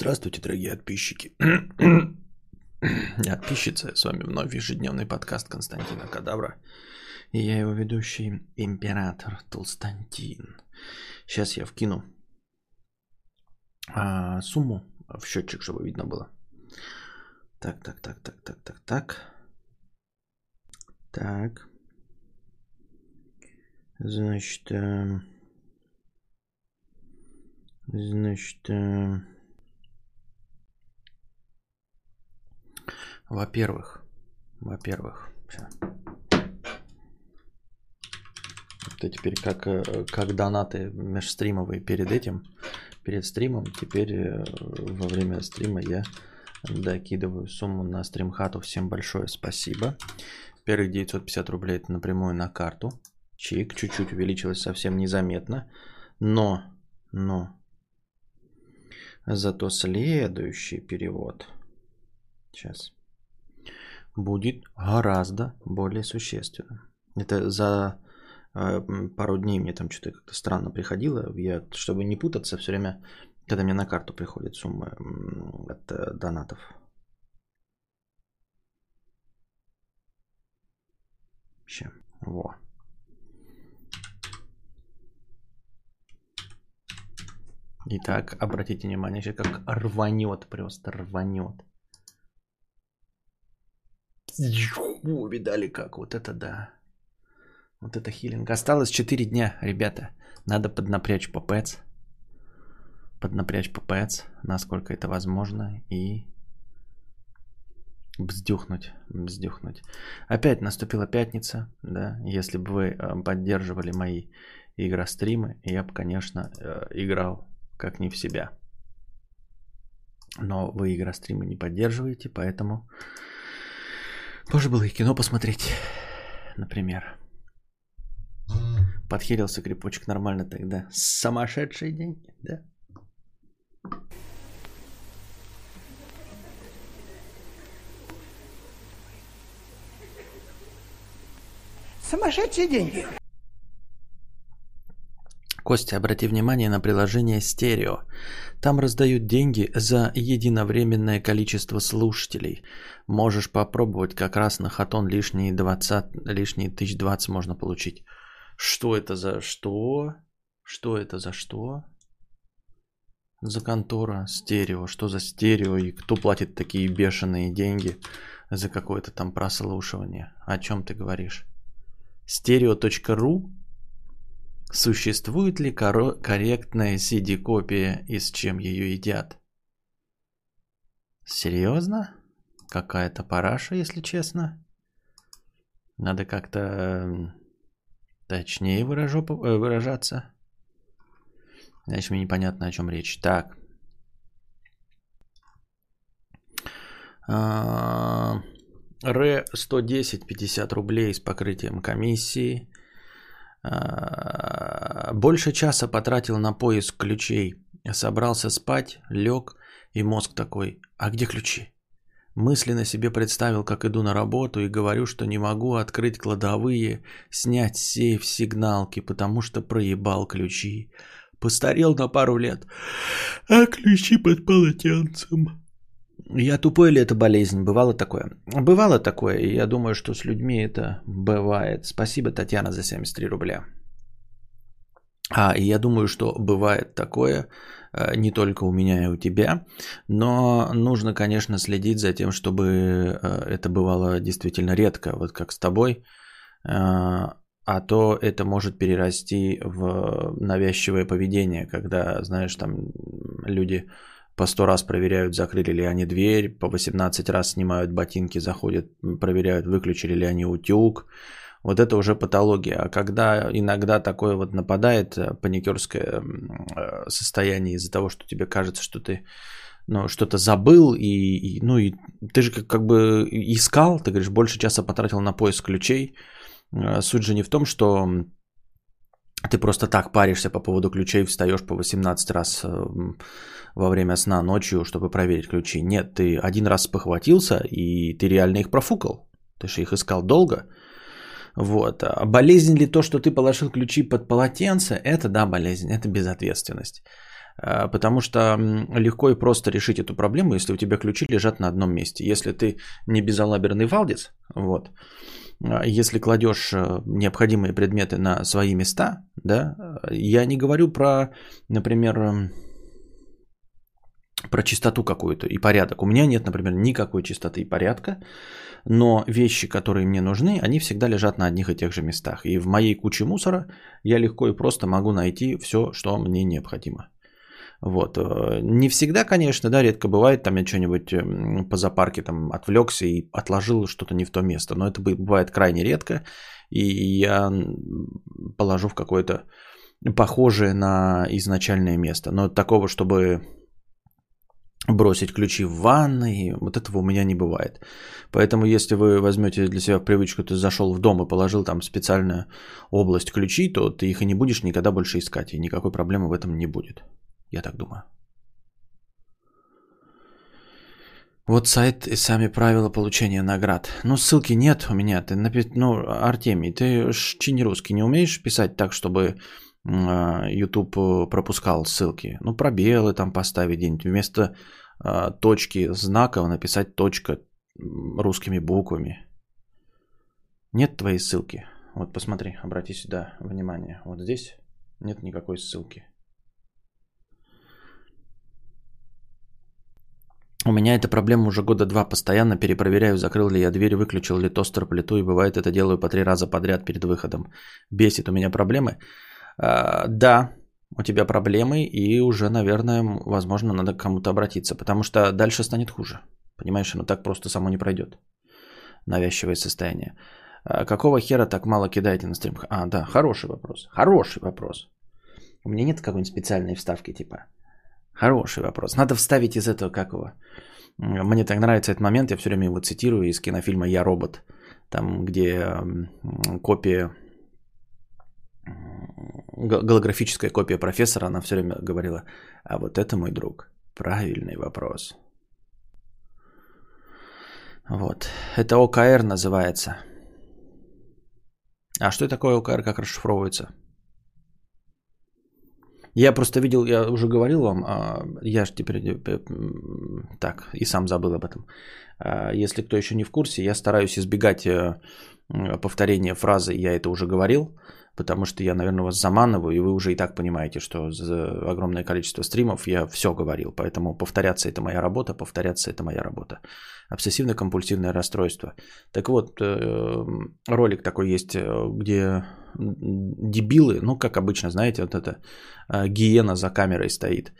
Здравствуйте, дорогие подписчики. Подписчицы, с вами вновь ежедневный подкаст Константина Кадавра. И я его ведущий, император Толстантин. Сейчас я вкину сумму в счетчик, чтобы видно было. Так. Значит, во-первых, это теперь как донаты межстримовые перед стримом, теперь во время стрима я докидываю сумму на стримхату. Всем большое спасибо. Первых 950 рублей это напрямую на карту. Чик, чуть-чуть увеличилось, совсем незаметно, но зато следующий перевод сейчас будет гораздо более существенным. Это за пару дней мне там что-то как-то странно приходило. Я, чтобы не путаться, все время, когда мне на карту приходят суммы от донатов. Вообще, во. Итак, обратите внимание, сейчас как рванет, просто рванет. О, видали как? Вот это да. Вот это хилинг. Осталось 4 дня, ребята. Надо поднапрячь ППЦ. Насколько это возможно. И бздюхнуть. Опять наступила пятница. Да? Если бы вы поддерживали мои игростримы, я бы, конечно, играл как не в себя. Но вы игростримы не поддерживаете, поэтому позже было и кино посмотреть, например. Подхилился крепочек нормально тогда. Сумасшедшие деньги, да? Сумасшедшие деньги. Костя, обрати внимание на приложение Stereo. Там раздают деньги за единовременное количество слушателей. Можешь попробовать, как раз на хатон лишние 1020 можно получить. Что это за что? За контора Stereo. Что за Stereo и кто платит такие бешеные деньги за какое-то там прослушивание? О чем ты говоришь? Stereo.ru? Существует ли корректная CD-копия и с чем ее едят? Серьезно? Какая-то параша, если честно. Надо как-то точнее выражаться. Значит, мне непонятно, о чем речь. Так. Р 110 50 рублей с покрытием комиссии. Больше часа потратил на поиск ключей. Собрался спать, лег, и мозг такой: а где ключи? Мысленно себе представил, как иду на работу и говорю, что не могу открыть кладовые, снять сейф, сигналки, потому что проебал ключи. Постарел на пару лет, а ключи под полотенцем. Я тупой или это болезнь? Бывало такое? Бывало такое, и я думаю, что с людьми это бывает. Спасибо, Татьяна, за 73 рубля. И я думаю, что бывает такое не только у меня и у тебя, но нужно, конечно, следить за тем, чтобы это бывало действительно редко, вот как с тобой, а то это может перерасти в навязчивое поведение, когда, знаешь, там люди... По 100 раз проверяют, закрыли ли они дверь, по 18 раз снимают ботинки, заходят, проверяют, выключили ли они утюг. Вот это уже патология. А когда иногда такое вот нападает паникерское состояние из-за того, что тебе кажется, что ты что-то забыл, и ты же как бы искал, ты говоришь, больше часа потратил на поиск ключей. Суть же не в том, что ты просто так паришься по поводу ключей, встаешь по 18 раз во время сна ночью, чтобы проверить ключи. Нет, ты один раз похватился, и ты реально их профукал. Ты же их искал долго. Вот. А болезнь ли то, что ты положил ключи под полотенце? Это да, болезнь, это безответственность. Потому что легко и просто решить эту проблему, если у тебя ключи лежат на одном месте. Если ты не безалаберный валдец, вот, если кладешь необходимые предметы на свои места, да, я не говорю про, например, про чистоту какую-то и порядок. У меня нет, например, никакой чистоты и порядка, но вещи, которые мне нужны, они всегда лежат на одних и тех же местах. И в моей куче мусора я легко и просто могу найти все, что мне необходимо. Вот. Не всегда, конечно, да, редко бывает, там я что-нибудь по зоопарке там отвлекся и отложил что-то не в то место, но это бывает крайне редко, и я положу в какое-то похожее на изначальное место, но такого, чтобы бросить ключи в ванной, вот этого у меня не бывает. Поэтому, если вы возьмете для себя привычку, ты зашел в дом и положил там специальную область ключей, то ты их и не будешь никогда больше искать, и никакой проблемы в этом не будет. Я так думаю. Вот сайт и сами правила получения наград. Ну, ссылки нет у меня. Ты ну, Артемий, ты ж не русский, не умеешь писать так, чтобы YouTube пропускал ссылки? Ну, пробелы там поставить где-нибудь. Вместо точки знаков написать точка русскими буквами. Нет твоей ссылки? Вот посмотри, обрати сюда внимание. Вот здесь нет никакой ссылки. У меня эта проблема уже года два, постоянно перепроверяю, закрыл ли я дверь, выключил ли тостер, плиту, и бывает это делаю по 3 раза подряд перед выходом. Бесит у меня проблемы. Да, у тебя проблемы, и уже, наверное, возможно, надо к кому-то обратиться, потому что дальше станет хуже. Понимаешь, оно так просто само не пройдет. Навязчивое состояние. Какого хера так мало кидаете на стримах? А, да, хороший вопрос. Хороший вопрос. У меня нет какой-нибудь специальной вставки типа... Хороший вопрос. Надо вставить из этого какого. Мне так нравится этот момент, я все время его цитирую из кинофильма «Я робот», там, где копия, голографическая копия профессора, она все время говорила: «А вот это, мой друг, правильный вопрос». Вот. Это ОКР называется. А что такое ОКР, как расшифровывается? Я просто видел, я уже говорил вам, я же теперь так и сам забыл об этом. Если кто еще не в курсе, я стараюсь избегать повторения фразы «я это уже говорил», потому что я, наверное, вас заманываю, и вы уже и так понимаете, что за огромное количество стримов я все говорил, поэтому повторяться — это моя работа, повторяться — это моя работа. Обсессивно-компульсивное расстройство. Так вот, ролик такой есть, где дебилы, ну, как обычно, знаете, вот эта гиена за камерой стоит.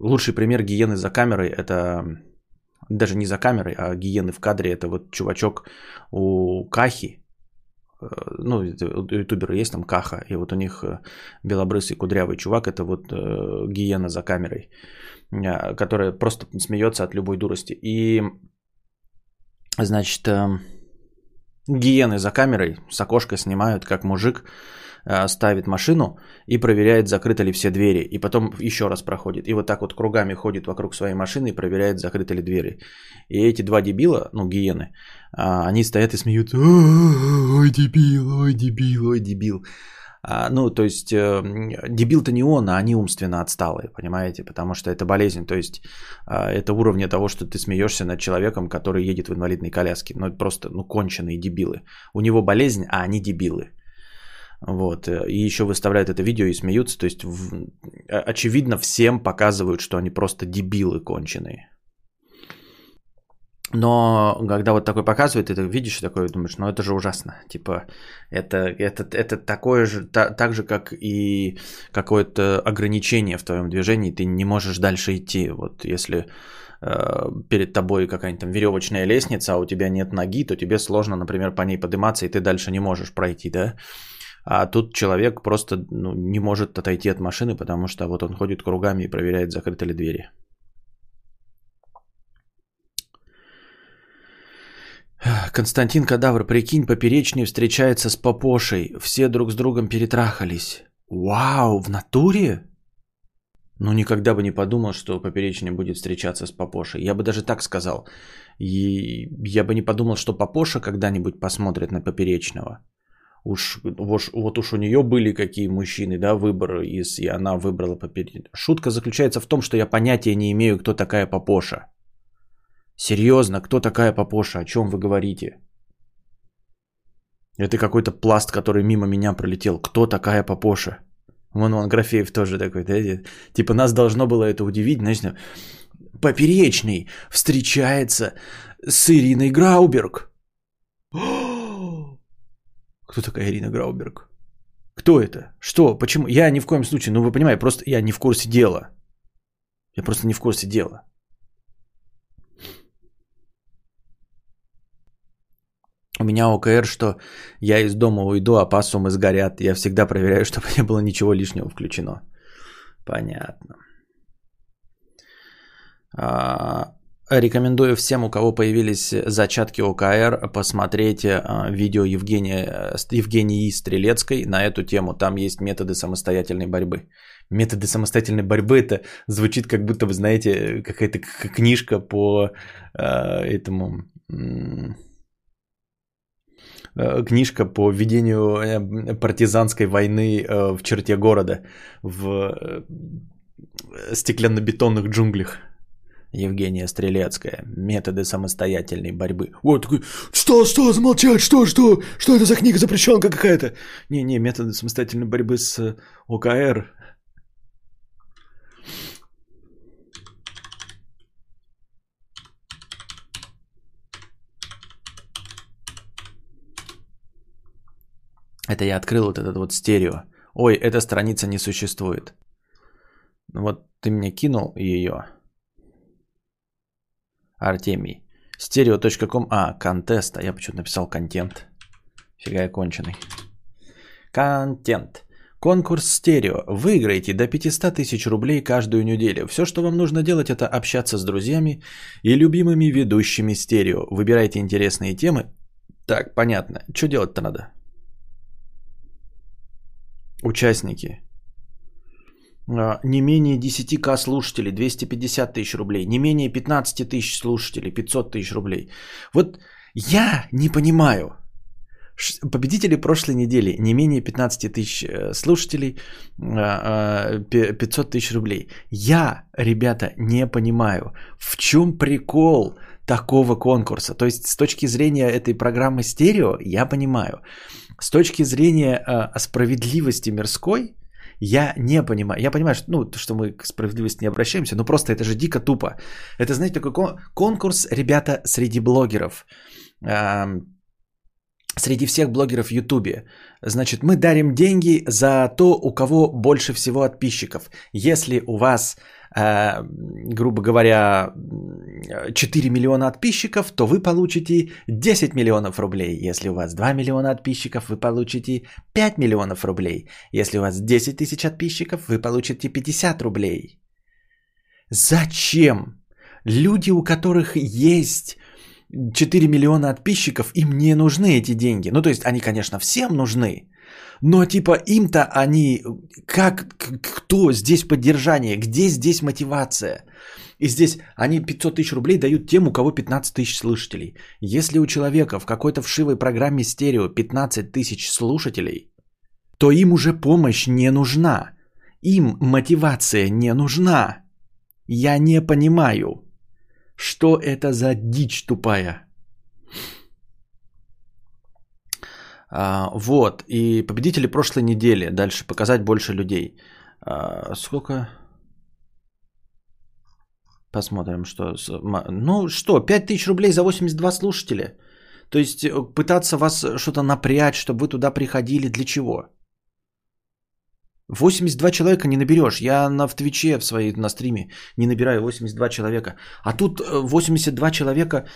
Лучший пример гиены за камерой — это... Даже не за камерой, а гиены в кадре — это вот чувачок у Кахи. Ну, ютуберы есть там Каха, и вот у них белобрысый кудрявый чувак, это вот гиена за камерой, которая просто смеется от любой дурости. И, значит, гиены за камерой с окошка снимают, как мужик ставит машину и проверяет, закрыты ли все двери, и потом еще раз проходит, и вот так вот кругами ходит вокруг своей машины и проверяет, закрыты ли двери. И эти два дебила, ну, гиены, они стоят и смеются: «Ой, дебил, ой, дебил, ой, дебил». Ну, то есть, дебил-то не он, а они умственно отсталые, понимаете, потому что это болезнь, то есть, это уровня того, что ты смеешься над человеком, который едет в инвалидной коляске, ну, это просто, ну, конченые дебилы, у него болезнь, а они дебилы, вот, и еще выставляют это видео и смеются, то есть, очевидно, всем показывают, что они просто дебилы конченые. Но когда вот такой показывает, ты видишь такое, думаешь: ну это же ужасно. Типа, это такое же, так же, как и какое-то ограничение в твоем движении, ты не можешь дальше идти. Вот если перед тобой какая-нибудь там веревочная лестница, а у тебя нет ноги, то тебе сложно, например, по ней подниматься, и ты дальше не можешь пройти, да? А тут человек просто, ну, не может отойти от машины, потому что вот он ходит кругами и проверяет, закрыты ли двери. Константин Кадавр, прикинь, Поперечный встречается с Попошей. Все друг с другом перетрахались. Вау, в натуре? Ну, никогда бы не подумал, что Поперечный будет встречаться с Попошей. Я бы даже так сказал. И я бы не подумал, что Попоша когда-нибудь посмотрит на Поперечного. Уж у нее были какие мужчины, да, выборы, и она выбрала Поперечный. Шутка заключается в том, что я понятия не имею, кто такая Попоша. Серьезно, кто такая Попоша? О чем вы говорите? Это какой-то пласт, который мимо меня пролетел. Кто такая Попоша? Вон Графеев тоже такой. Да? Типа нас должно было это удивить. Значит, Поперечный встречается с Ириной Грауберг. Кто такая Ирина Грауберг? Кто это? Что? Почему? Я ни в коем случае, ну вы понимаете, просто я не в курсе дела. Я просто не в курсе дела. У меня ОКР, что я из дома уйду, а пасумы сгорят. Я всегда проверяю, чтобы не было ничего лишнего включено. Понятно. Рекомендую всем, у кого появились зачатки ОКР, посмотреть видео Евгении Стрелецкой на эту тему. Там есть методы самостоятельной борьбы. Методы самостоятельной борьбы — это звучит как будто, вы знаете, какая-то книжка по этому... Книжка по ведению партизанской войны в черте города в стеклянно-бетонных джунглях. Евгения Стрелецкая. Методы самостоятельной борьбы. Вот такой, что, замолчать, что? Что это за книга, запрещенка какая-то? Не, методы самостоятельной борьбы с ОКР. Это я открыл вот этот вот стерео. Ой, эта страница не существует. Вот ты мне кинул ее. Артемий. Stereo.com. Контест. А я почему-то написал контент. Фига я конченый. Контент. Конкурс стерео. Выиграйте до 500 тысяч рублей каждую неделю. Все, что вам нужно делать, это общаться с друзьями и любимыми ведущими стерео. Выбирайте интересные темы. Так, понятно. Что делать-то надо? Участники. Не менее 10к слушателей, 250 тысяч рублей. Не менее 15 тысяч слушателей, 500 тысяч рублей. Вот я не понимаю. Победители прошлой недели. Не менее 15 тысяч слушателей, 500 тысяч рублей. Я, ребята, не понимаю, в чем прикол такого конкурса. То есть с точки зрения этой программы «Стерео» я понимаю. С точки зрения справедливости мирской, я не понимаю. Я понимаю, что мы к справедливости не обращаемся, но просто это же дико тупо. Это, знаете, такой конкурс, ребята, среди блогеров. Среди всех блогеров в Ютубе. Значит, мы дарим деньги за то, у кого больше всего подписчиков. Если у вас, грубо говоря, 4 миллиона подписчиков, то вы получите 10 миллионов рублей. Если у вас 2 миллиона подписчиков, вы получите 5 миллионов рублей. Если у вас 10 тысяч подписчиков, вы получите 50 рублей. Зачем? Люди, у которых есть 4 миллиона подписчиков, им не нужны эти деньги. Ну, то есть, они, конечно, всем нужны. Но, типа, им-то они... Кто здесь поддержание? Где здесь мотивация? И здесь они 500 тысяч рублей дают тем, у кого 15 тысяч слушателей. Если у человека в какой-то вшивой программе стерео 15 тысяч слушателей, то им уже помощь не нужна. Им мотивация не нужна. Я не понимаю... Что это за дичь тупая? Вот. И победители прошлой недели. Дальше показать больше людей. Сколько? Посмотрим, что... Ну что, 5000 рублей за 82 слушателя? То есть пытаться вас что-то напрячь, чтобы вы туда приходили. Для чего? 82 человека не наберешь. Я в Твиче на стриме не набираю 82 человека. А тут 82 человека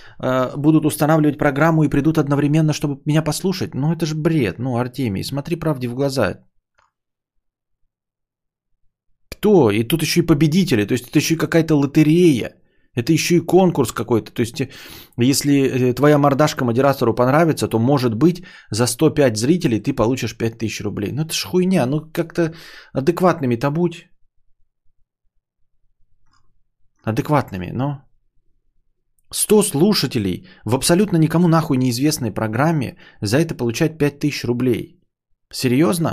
будут устанавливать программу и придут одновременно, чтобы меня послушать. Ну, это же бред. Ну, Артемий, смотри правде в глаза. Кто? И тут еще и победители. То есть, это еще и какая-то лотерея. Это еще и конкурс какой-то. То есть, если твоя мордашка модератору понравится, то, может быть, за 105 зрителей ты получишь 5000 рублей. Ну, это ж хуйня. Ну, как-то адекватными-то будь. Адекватными, но... 100 слушателей в абсолютно никому нахуй неизвестной программе, за это получать 5000 рублей. Серьезно?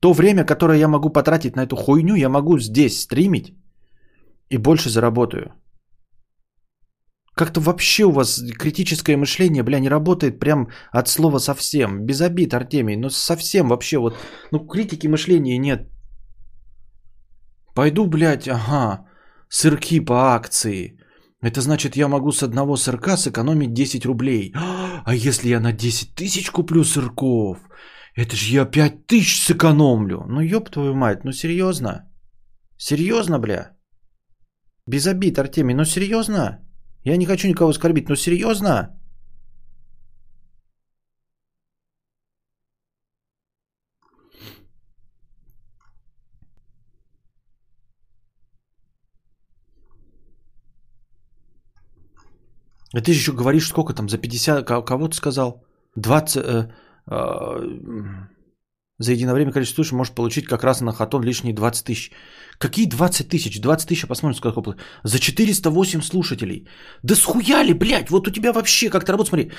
То время, которое я могу потратить на эту хуйню, я могу здесь стримить и больше заработаю. Как-то вообще у вас критическое мышление, бля, не работает прям от слова совсем. Без обид, Артемий, но совсем вообще вот, ну, критики мышления нет. Пойду, блядь, ага, сырки по акции. Это значит, я могу с одного сырка сэкономить 10 рублей. А если я на 10 тысяч куплю сырков, это же я 5 тысяч сэкономлю. Ну, ёб твою мать, ну серьезно? Серьезно, бля? Без обид, Артемий, ну серьезно? Я не хочу никого оскорбить, но серьезно? А ты еще говоришь, сколько там, за 50, кого ты сказал? 20, за единовременное количество слушателей может получить как раз на хатон лишние 20 тысяч. Какие 20 тысяч? 20 тысяч, посмотрим, сколько платят. За 408 слушателей. Да схуяли, блядь, вот у тебя вообще как-то работает, смотри.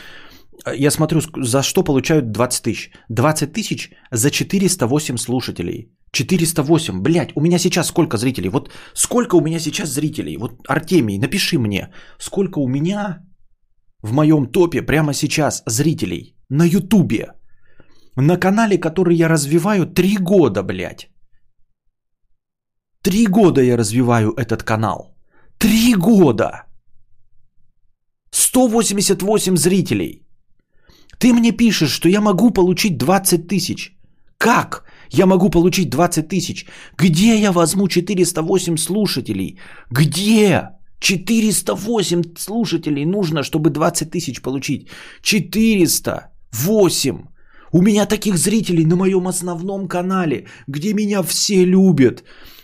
Я смотрю, за что получают 20 тысяч. 20 тысяч за 408 слушателей. 408, блядь, у меня сейчас сколько зрителей? Вот сколько у меня сейчас зрителей? Вот, Артемий, напиши мне, сколько у меня в моем топе прямо сейчас зрителей на Ютубе, на канале, который я развиваю 3 года, блядь. 3 года я развиваю этот канал. 3 года. 188 зрителей. Ты мне пишешь, что я могу получить 20 тысяч. Как я могу получить 20 тысяч? Где я возьму 408 слушателей? Где? 408 слушателей нужно, чтобы 20 тысяч получить. 408. У меня таких зрителей на моем основном канале, где меня все любят.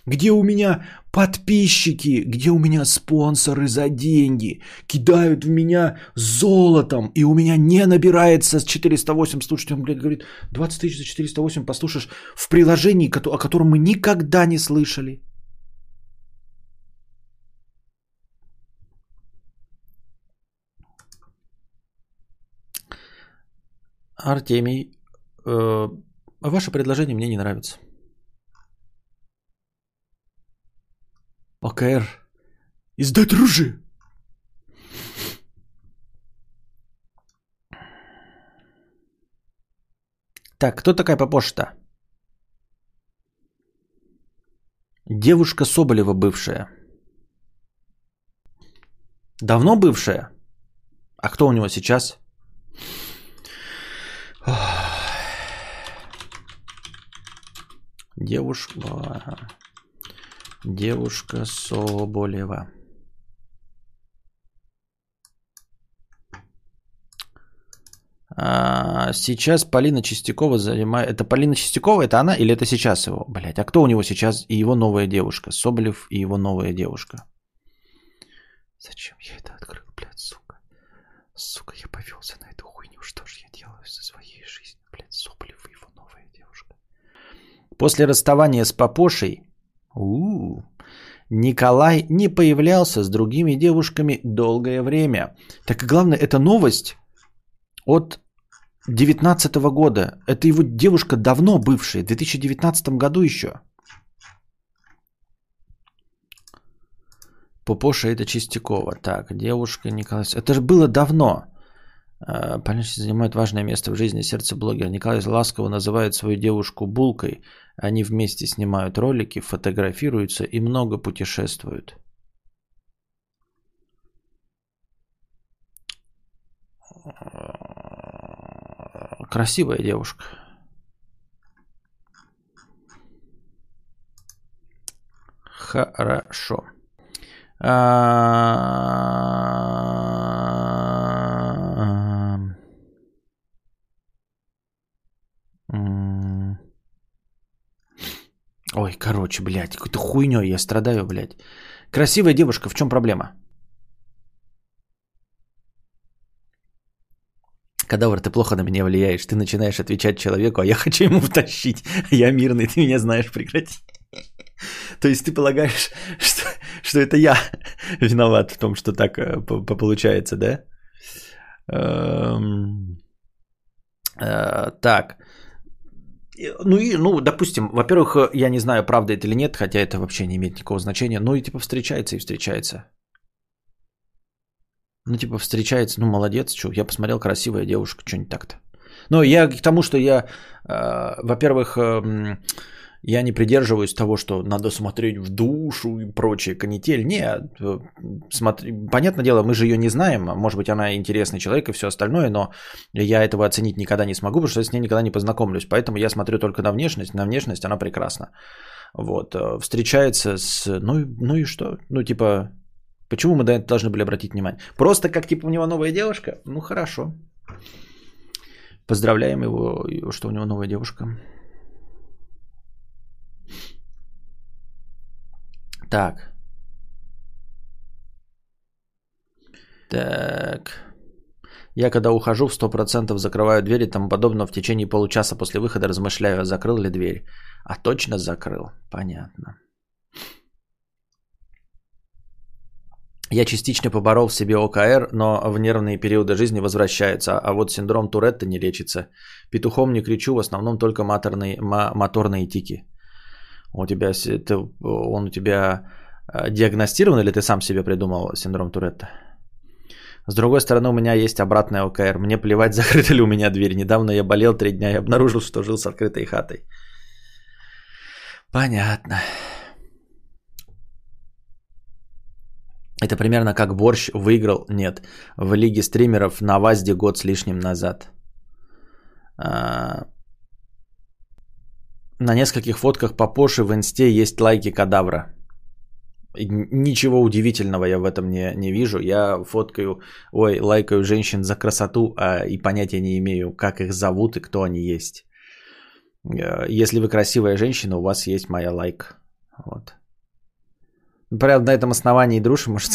Где у меня подписчики, где у меня спонсоры за деньги, кидают в меня золотом, и у меня не набирается 408 слушателей. Он, блядь, говорит, 20 тысяч за 408 послушаешь в приложении, о котором мы никогда не слышали. Артемий, ваше предложение мне не нравится. ОКР. Издать оружие. Так, кто такая Попоша-то? Девушка Соболева бывшая. Давно бывшая? А кто у него сейчас? Девушка Соболева. Сейчас Полина Чистякова занимает... Это Полина Чистякова, это она или это сейчас его? Блять, а кто у него сейчас и его новая девушка? Соболев и его новая девушка. Зачем я это открыл, блядь, сука? Сука, я повелся на эту хуйню. Что же я делаю со своей жизнью, блядь? Соболев и его новая девушка. После расставания с Попошей Николай не появлялся с другими девушками долгое время. Так и главное, это новость от 19 года. Это его девушка давно бывшая, в 2019 году еще. Попоша это Чистякова. Так, девушка Николай. Это же было давно. Полина занимает важное место в жизни сердца блогера. Николай ласково называет свою девушку Булкой. Они вместе снимают ролики, фотографируются и много путешествуют. Красивая девушка. Хорошо. Ой, короче, блядь, какой-то хуйнёй я страдаю, блядь. Красивая девушка, в чём проблема? Кадавр, ты плохо на меня влияешь. Ты начинаешь отвечать человеку, а я хочу ему втащить. Я мирный, ты меня знаешь, прекрати. То есть ты полагаешь, что это я виноват в том, что так получается, да? Так. Ну, допустим, во-первых, я не знаю, правда это или нет, хотя это вообще не имеет никакого значения. Ну, и типа встречается и встречается. Ну, типа встречается, ну, молодец, что, я посмотрел, красивая девушка, что-нибудь так-то. Но я к тому, что я, во-первых, я не придерживаюсь того, что надо смотреть в душу и прочее, канитель. Нет, понятное дело, мы же ее не знаем. Может быть, она интересный человек и все остальное, но я этого оценить никогда не смогу, потому что я с ней никогда не познакомлюсь. Поэтому я смотрю только на внешность. На внешность она прекрасна. Вот. Встречается с... Ну и что? Ну, типа, почему мы должны были обратить внимание? Просто как, типа, у него новая девушка? Ну, хорошо. Поздравляем его, что у него новая девушка. Так. Так. Я когда ухожу, в 100% закрываю двери и тому подобное. В течение получаса после выхода размышляю, закрыл ли дверь. А точно закрыл. Понятно. Я частично поборол в себе ОКР, но в нервные периоды жизни возвращается. А вот синдром Туретта не лечится. Петухом не кричу, в основном только моторные тики. Он у тебя диагностирован или ты сам себе придумал синдром Туретта? С другой стороны, у меня есть обратная ОКР. Мне плевать, закрыта ли у меня дверь. Недавно я болел 3 дня и обнаружил, что жил с открытой хатой. Понятно. Это примерно как борщ выиграл, нет, в лиге стримеров на ВАЗде год с лишним назад. На нескольких фотках Попоши в инсте есть лайки Кадавра. Ничего удивительного я в этом не вижу. Я лайкаю женщин за красоту, и понятия не имею, как их зовут и кто они есть. Если вы красивая женщина, у вас есть моя лайк. Вот. Прямо на этом основании Друша может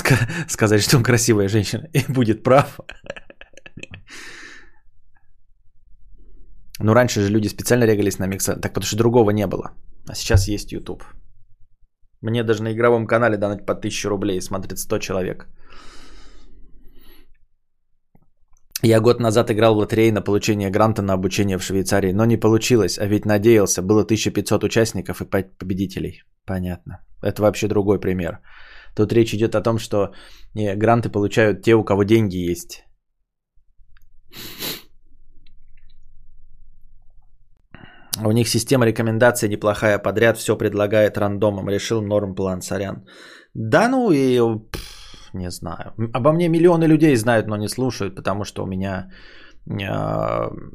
сказать, что он красивая женщина. И будет прав. Ну, раньше же люди специально регались на микса. Так, потому что другого не было. А сейчас есть YouTube. Мне даже на игровом канале донать по 1000 рублей. Смотрит 100 человек. Я год назад играл в лотерею на получение гранта на обучение в Швейцарии. Но не получилось. А ведь надеялся. Было 1500 участников и 5 победителей. Понятно. Это вообще другой пример. Тут речь идет о том, что гранты получают те, у кого деньги есть. У них система рекомендаций неплохая. Подряд все предлагает рандомом. Решил норм план, сорян. Да, ну и... не знаю. Обо мне миллионы людей знают, но не слушают, потому что у меня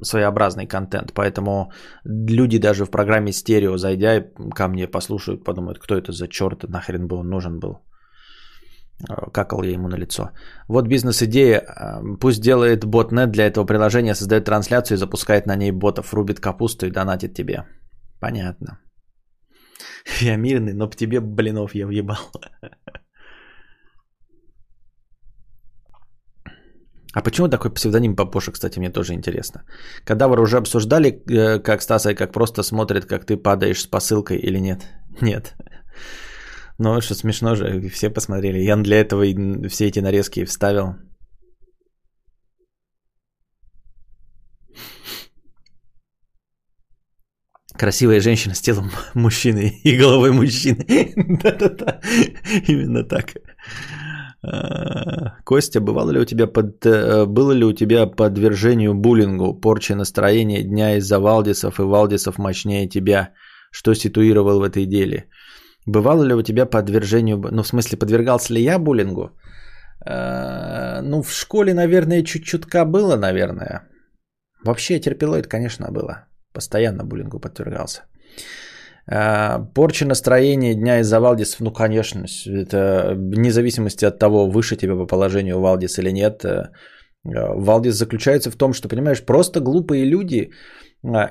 своеобразный контент. Поэтому люди даже в программе Stereo, зайдя ко мне, послушают, подумают, кто это за черт, нахрен бы он нужен был. Какал я ему на лицо. Вот бизнес-идея. Пусть делает ботнет для этого приложения, создает трансляцию и запускает на ней ботов, рубит капусту и донатит тебе. Понятно. Я мирный, но по тебе, блинов, я въебал. А почему такой псевдоним Попоша, кстати, мне тоже интересно. Кадавр уже обсуждали, как Стас Айкак просто смотрит, как ты падаешь с посылкой или нет? Нет. Ну, что смешно же, все посмотрели. Я для этого и все эти нарезки вставил. Красивая женщина с телом мужчины и головой мужчины. Да-да-да, именно так. Костя, было ли у тебя подвержению буллингу, порче настроения дня из-за Валдисов и Валдисов мощнее тебя? Что ситуировал в этой деле? Бывало ли у тебя подвержению, ну в смысле подвергался ли я буллингу? Ну в школе, наверное, чуть-чутка было, наверное. Вообще терпилоид, конечно, было. Постоянно буллингу подвергался. Порча настроения дня из-за Валдисов, ну, конечно, это вне зависимости от того, выше тебя по положению Валдис или нет. Валдис заключается в том, что, понимаешь, просто глупые люди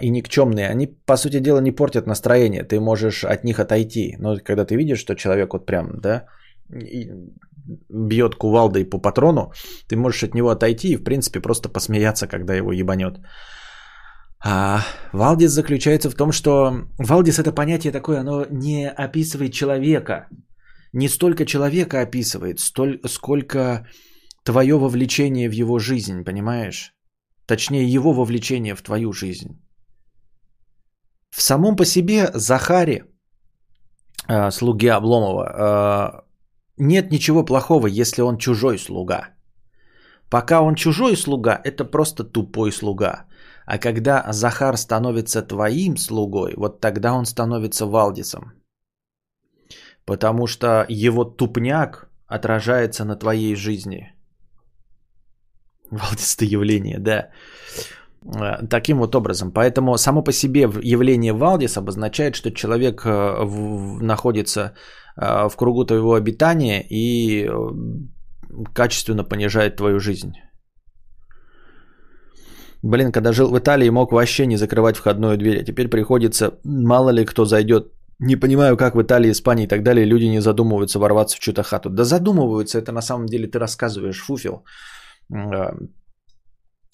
и никчемные, они, по сути дела, не портят настроение, ты можешь от них отойти. Но когда ты видишь, что человек вот прям, да, бьет кувалдой по патрону, ты можешь от него отойти и, в принципе, просто посмеяться, когда его ебанет. Валдис заключается в том, что Валдис — это понятие такое, оно не описывает человека. Не столько человека описывает, сколько твое вовлечение в его жизнь, понимаешь? Точнее, его вовлечение в твою жизнь. В самом по себе Захаре, слуге Обломова, нет ничего плохого, если он чужой слуга. Пока он чужой слуга, это просто тупой слуга. А когда Захар становится твоим слугой, вот тогда он становится Валдисом. Потому что его тупняк отражается на твоей жизни. Валдистое явление, да. Таким вот образом. Поэтому само по себе явление Валдис обозначает, что человек находится в кругу твоего обитания и качественно понижает твою жизнь. Блин, когда жил в Италии, мог вообще не закрывать входную дверь. А теперь приходится, мало ли кто зайдет. Не понимаю, как в Италии, Испании и так далее люди не задумываются ворваться в чью-то хату. Да задумываются, это на самом деле ты рассказываешь, фуфел.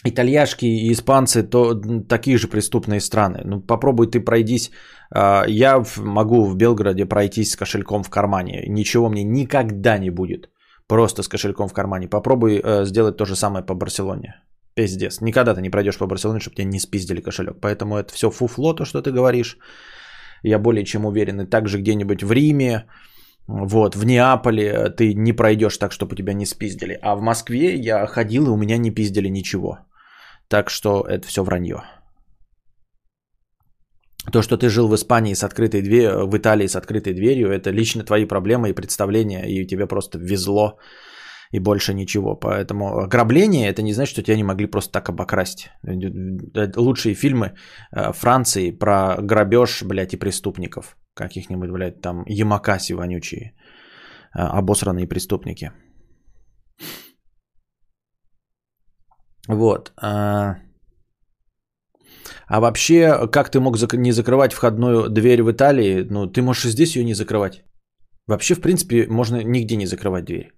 Итальяшки и испанцы то такие же преступные страны. Ну, попробуй ты пройдись. Я могу в Белгороде пройтись с кошельком в кармане. Ничего мне никогда не будет. Просто с кошельком в кармане. Попробуй сделать то же самое по Барселоне. Пиздец. Никогда ты не пройдешь по Барселоне, чтобы тебе не спиздили кошелек. Поэтому это все фуфло, то, что ты говоришь. Я более чем уверен. И также где-нибудь в Риме, вот, в Неаполе ты не пройдешь так, чтобы тебя не спиздили. А в Москве я ходил, и у меня не пиздили ничего. Так что это все вранье. То, что ты жил в Испании с открытой дверью, в Италии с открытой дверью, это лично твои проблемы и представления, и тебе просто везло, и больше ничего. Поэтому ограбление — это не значит, что тебя не могли просто так обокрасть. Лучшие фильмы Франции про грабеж, блядь, и преступников. Каких-нибудь, блядь, там Ямакаси вонючие, обосранные преступники. Вот. А вообще, как ты мог не закрывать входную дверь в Италии? Ну, ты можешь и здесь ее не закрывать. Вообще, в принципе, можно нигде не закрывать дверь.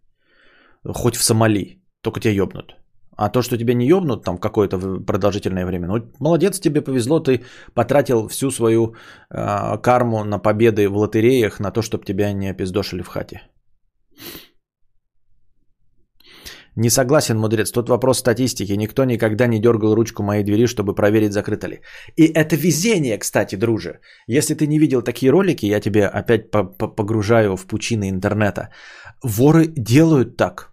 Хоть в Сомали, только тебя ёбнут. А то, что тебя не ёбнут там какое-то продолжительное время, ну, молодец, тебе повезло, ты потратил всю свою карму на победы в лотереях, на то, чтобы тебя не опиздошили в хате. Не согласен, мудрец, тут вопрос статистики. Никто никогда не дергал ручку моей двери, чтобы проверить, закрыто ли. И это везение, кстати, друже. Если ты не видел такие ролики, я тебе опять погружаю в пучины интернета. Воры делают так.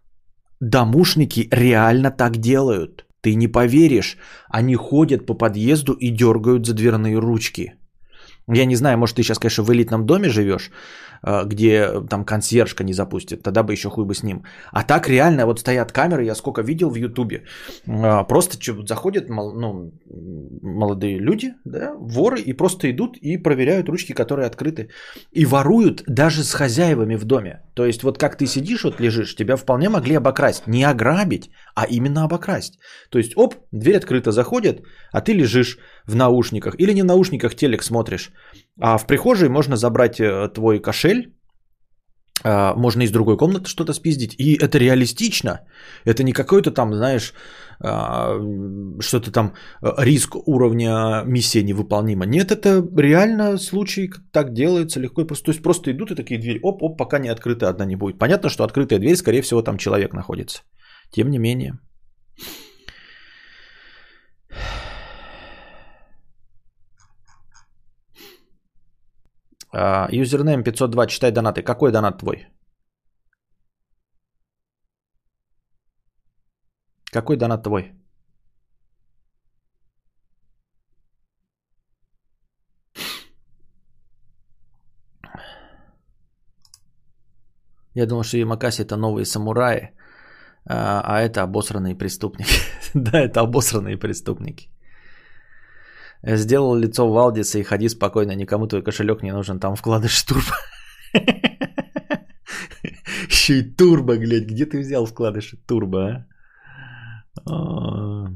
Домушники реально так делают. Ты не поверишь. Они ходят по подъезду и дергают за дверные ручки. Я не знаю, может, ты сейчас, конечно, в элитном доме живешь, где там консьержка не запустит, тогда бы еще хуй бы с ним. А так реально вот стоят камеры, я сколько видел в Ютубе, просто заходят ну, молодые люди, да, воры, и просто идут и проверяют ручки, которые открыты, и воруют даже с хозяевами в доме. То есть вот как ты сидишь, вот лежишь, тебя вполне могли обокрасть, не ограбить, а именно обокрасть. То есть оп, дверь открыта, заходит, а ты лежишь в наушниках или не в наушниках, телек смотришь. А в прихожей можно забрать твой кошель, можно из другой комнаты что-то спиздить. И это реалистично. Это не какой-то там, знаешь, что-то там риск уровня миссия невыполнима. Нет, это реально случай, так делается легко. То есть просто идут и такие двери, оп-оп, пока не открыта одна не будет. Понятно, что открытая дверь, скорее всего, там человек находится. Тем не менее... Юзернейм 502, читай донаты. Какой донат твой? Какой донат твой? Я думал, что Ямакаси — это новые самураи, а это обосранные преступники. Да, это обосранные преступники. Сделал лицо Валдиса и ходи спокойно, никому твой кошелек не нужен, там вкладыш турбо. Еще и турбо, блядь, где ты взял вкладыши турбо, а?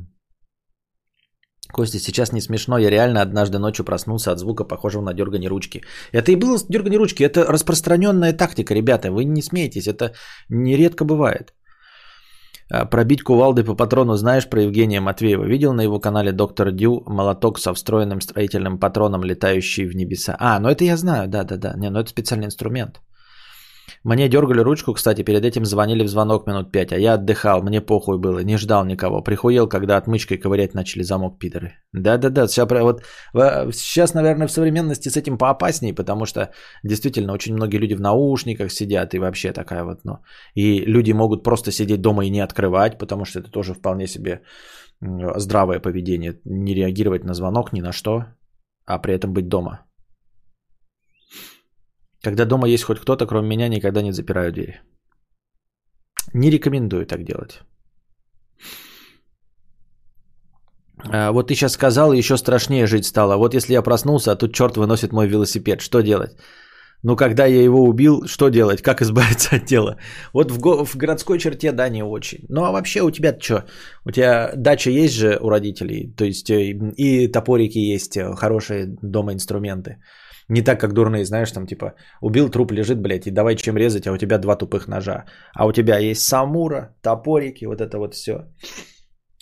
Костя, сейчас не смешно, я реально однажды ночью проснулся от звука, похожего на дергание ручки. Это и было дергание ручки, это распространенная тактика, ребята, вы не смейтесь, это нередко бывает. Пробить кувалды по патрону знаешь про Евгения Матвеева? Видел на его канале Доктор Дью молоток со встроенным строительным патроном, летающий в небеса? А, ну это я знаю, да-да-да. Не, ну это специальный инструмент. Мне дергали ручку, кстати, перед этим звонили в звонок минут 5, а я отдыхал, мне похуй было, не ждал никого. Прихуел, когда отмычкой ковырять начали замок пидоры. Да-да-да, все вот сейчас, наверное, в современности с этим поопаснее, потому что действительно очень многие люди в наушниках сидят и вообще такая вот, ну. И люди могут просто сидеть дома и не открывать, потому что это тоже вполне себе здравое поведение. Не реагировать на звонок ни на что, а при этом быть дома. Когда дома есть хоть кто-то, кроме меня, никогда не запираю двери. Не рекомендую так делать. Вот ты сейчас сказал, еще страшнее жить стало. Вот если я проснулся, а тут черт выносит мой велосипед. Что делать? Ну, когда я его убил, что делать? Как избавиться от тела? Вот в городской черте, да, не очень. Ну, а вообще у тебя-то что? У тебя дача есть же у родителей? То есть и топорики есть, хорошие дома инструменты. Не так, как дурные, знаешь, там типа убил, труп лежит, блядь, и давай чем резать, а у тебя 2 тупых ножа. А у тебя есть самура, топорики, вот это вот все.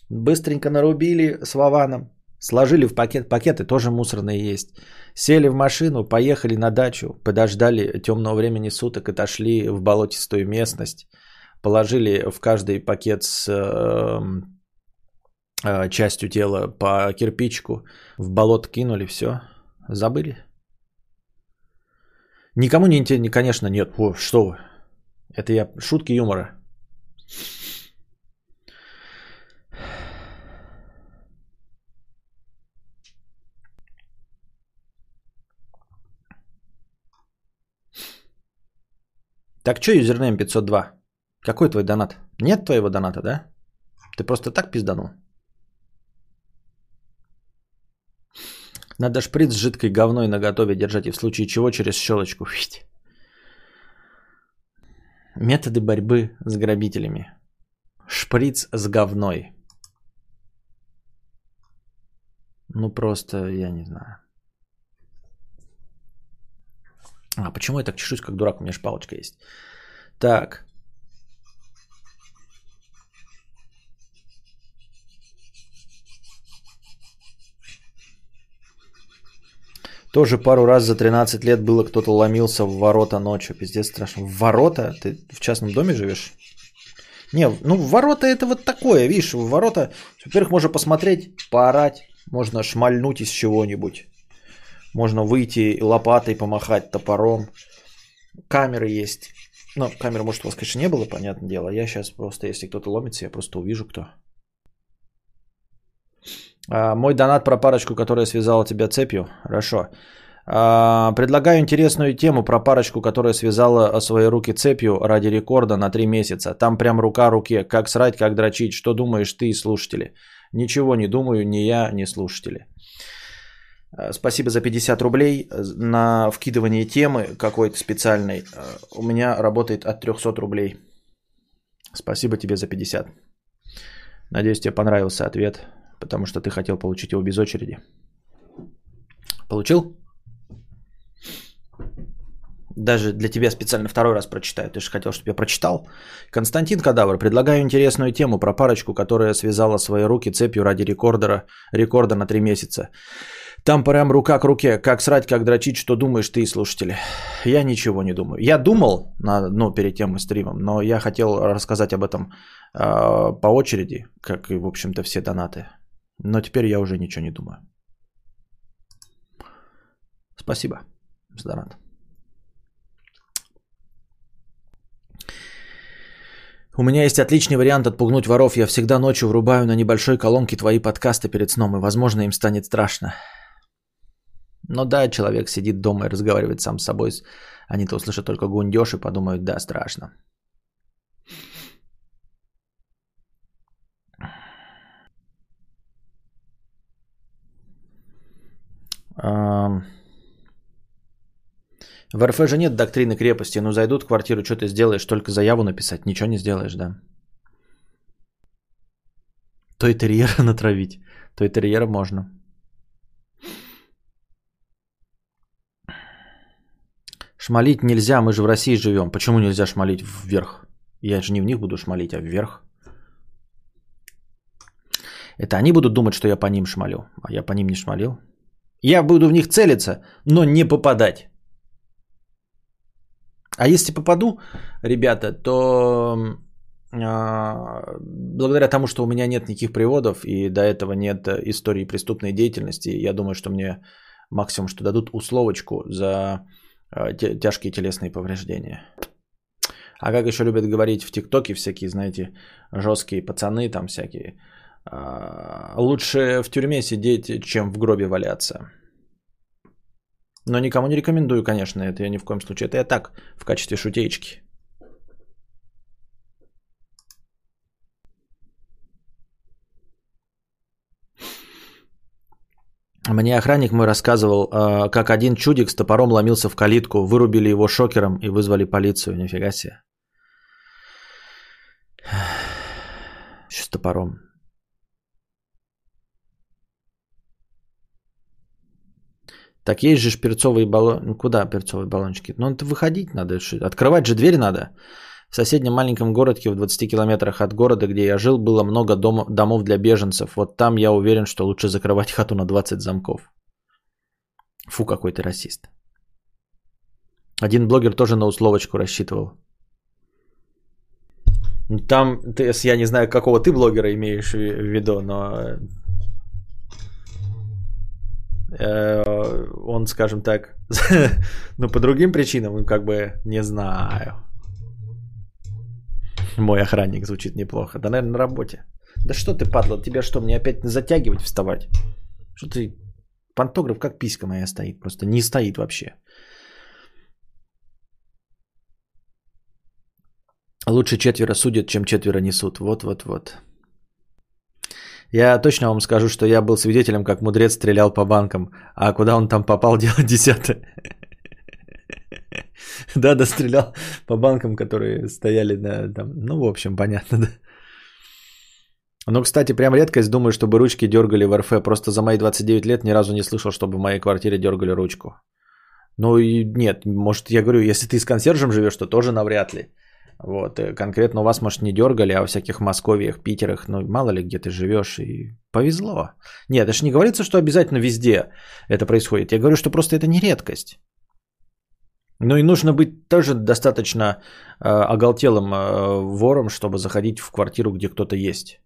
Быстренько нарубили с вованом, сложили в пакет, пакеты тоже мусорные есть. Сели в машину, поехали на дачу, подождали темного времени суток, отошли в болотистую местность, положили в каждый пакет с частью тела по кирпичку, в болото кинули, все, забыли. Никому не интересно, конечно, нет. О, что вы? Это я шутки юмора. Так что, юзернейм 502? Какой твой донат? Нет твоего доната, да? Ты просто так пизданул? Надо шприц с жидкой говной наготове держать и в случае чего через щелочку. Методы борьбы с грабителями. Шприц с говной. Ну просто, я не знаю. А почему я так чешусь, как дурак? У меня же палочка есть. Так. Тоже пару раз за 13 лет было, кто-то ломился в ворота ночью. Пиздец страшно. В ворота? Ты в частном доме живешь? Не, ну в ворота это вот такое, видишь, в ворота. Во-первых, можно посмотреть, поорать, можно шмальнуть из чего-нибудь. Можно выйти лопатой помахать, топором. Камеры есть. Ну, камеры, может, у вас, конечно, не было, понятное дело. Я сейчас просто, если кто-то ломится, я просто увижу, кто. Мой донат про парочку, которая связала тебя цепью. Хорошо. Предлагаю интересную тему про парочку, которая связала свои руки цепью ради рекорда на 3 месяца. Там прям рука руке. Как срать, как дрочить. Что думаешь ты и слушатели? Ничего не думаю, ни я, ни слушатели. Спасибо за 50 рублей на вкидывание темы какой-то специальной. У меня работает от 300 рублей. Спасибо тебе за 50. Надеюсь, тебе понравился ответ. Потому что ты хотел получить его без очереди. Получил? Даже для тебя специально 2-й раз прочитаю. Ты же хотел, чтобы я прочитал. Константин Кадавр. Предлагаю интересную тему про парочку, которая связала свои руки цепью ради рекорда на 3 месяца. Там прям рука к руке. Как срать, как дрочить, что думаешь ты и слушатели? Я ничего не думаю. Я думал, ну, перед тем стримом, но я хотел рассказать об этом по очереди, как и, в общем-то, все донаты. Но теперь я уже ничего не думаю. Спасибо за донат. У меня есть отличный вариант отпугнуть воров. Я всегда ночью врубаю на небольшой колонке твои подкасты перед сном, и, возможно, им станет страшно. Но да, человек сидит дома и разговаривает сам с собой. Они-то услышат только гундёж и подумают, да, страшно. В РФ же нет доктрины крепости, но зайдут в квартиру, что ты сделаешь, только заяву написать, ничего не сделаешь, да. То и терьера натравить, то и терьера можно. Шмалить нельзя, мы же в России живем. Почему нельзя шмалить вверх? Я же не в них буду шмалить, а вверх. Это они будут думать, что я по ним шмалю. А я по ним не шмалил. Я буду в них целиться, но не попадать. А если попаду, ребята, то благодаря тому, что у меня нет никаких приводов и до этого нет истории преступной деятельности, я думаю, что мне максимум, что дадут условочку за тяжкие телесные повреждения. А как еще любят говорить в ТикТоке всякие, знаете, жесткие пацаны там всякие. Лучше в тюрьме сидеть, чем в гробе валяться. Но никому не рекомендую, конечно, это я ни в коем случае. Это я так, в качестве шутеечки. Мне охранник мой рассказывал, как один чудик с топором ломился в калитку, вырубили его шокером и вызвали полицию. Нифига себе. Что с топором? Так есть же шпирцовые баллончики. Ну, куда перцовые баллончики? Ну, это выходить надо. Открывать же дверь надо. В соседнем маленьком городке в 20 километрах от города, где я жил, было много домов для беженцев. Вот там я уверен, что лучше закрывать хату на 20 замков. Фу, какой ты расист. Один блогер тоже на условочку рассчитывал. Там, я не знаю, какого ты блогера имеешь в виду, но... Он, скажем так, но по другим причинам, как бы, не знаю. Мой охранник звучит неплохо. Да, наверное, на работе. Да что ты, падла, тебя что, мне опять затягивать, вставать? Что ты, пантограф, как писька моя стоит, просто не стоит вообще. Лучше четверо судят, чем четверо несут. Вот. Я точно вам скажу, что я был свидетелем, как мудрец стрелял по банкам. А куда он там попал, дело десятое. Да, стрелял по банкам, которые стояли на... там. Ну, в общем, понятно, да. Ну, кстати, прям редкость, думаю, чтобы ручки дергали в РФ. Просто за мои 29 лет ни разу не слышал, чтобы в моей квартире дергали ручку. Ну, и нет, может, я говорю, если ты с консьержем живешь, то тоже навряд ли. Вот, конкретно у вас, может, не дергали, а во всяких Московиях, Питерах, ну, мало ли, где ты живешь, и повезло. Нет, это же не говорится, что обязательно везде это происходит. Я говорю, что просто это не редкость. Ну, и нужно быть тоже достаточно оголтелым вором, чтобы заходить в квартиру, где кто-то есть.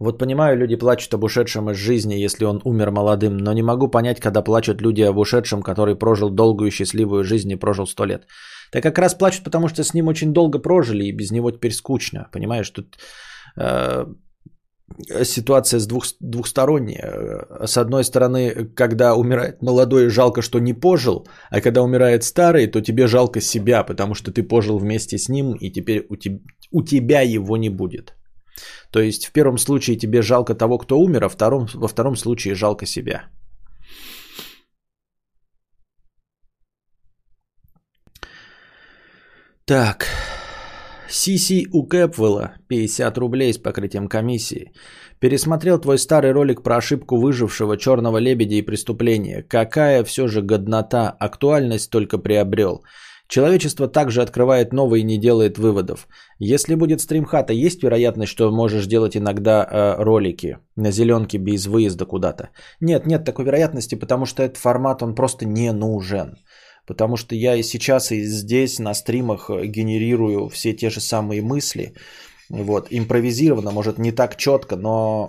Вот понимаю, люди плачут об ушедшем из жизни, если он умер молодым, но не могу понять, когда плачут люди об ушедшем, который прожил долгую счастливую жизнь и прожил 100 лет. Так как раз плачут, потому что с ним очень долго прожили, и без него теперь скучно. Понимаешь, тут ситуация с двухсторонняя. С одной стороны, когда умирает молодой, жалко, что не пожил, а когда умирает старый, то тебе жалко себя, потому что ты пожил вместе с ним, и теперь у тебя его не будет. То есть в первом случае тебе жалко того, кто умер, а во втором случае жалко себя. Так, Сиси у Кэпвелла, 50 рублей с покрытием комиссии. Пересмотрел твой старый ролик про ошибку выжившего, черного лебедя и преступления. Какая все же годнота, актуальность только приобрел. Человечество также открывает новые и не делает выводов. Если будет стримхата, есть вероятность, что можешь делать иногда ролики на зеленке без выезда куда-то? Нет такой вероятности, потому что этот формат, он просто не нужен. Потому что я и сейчас, и здесь на стримах генерирую все те же самые мысли. Вот. Импровизировано, может, не так четко, но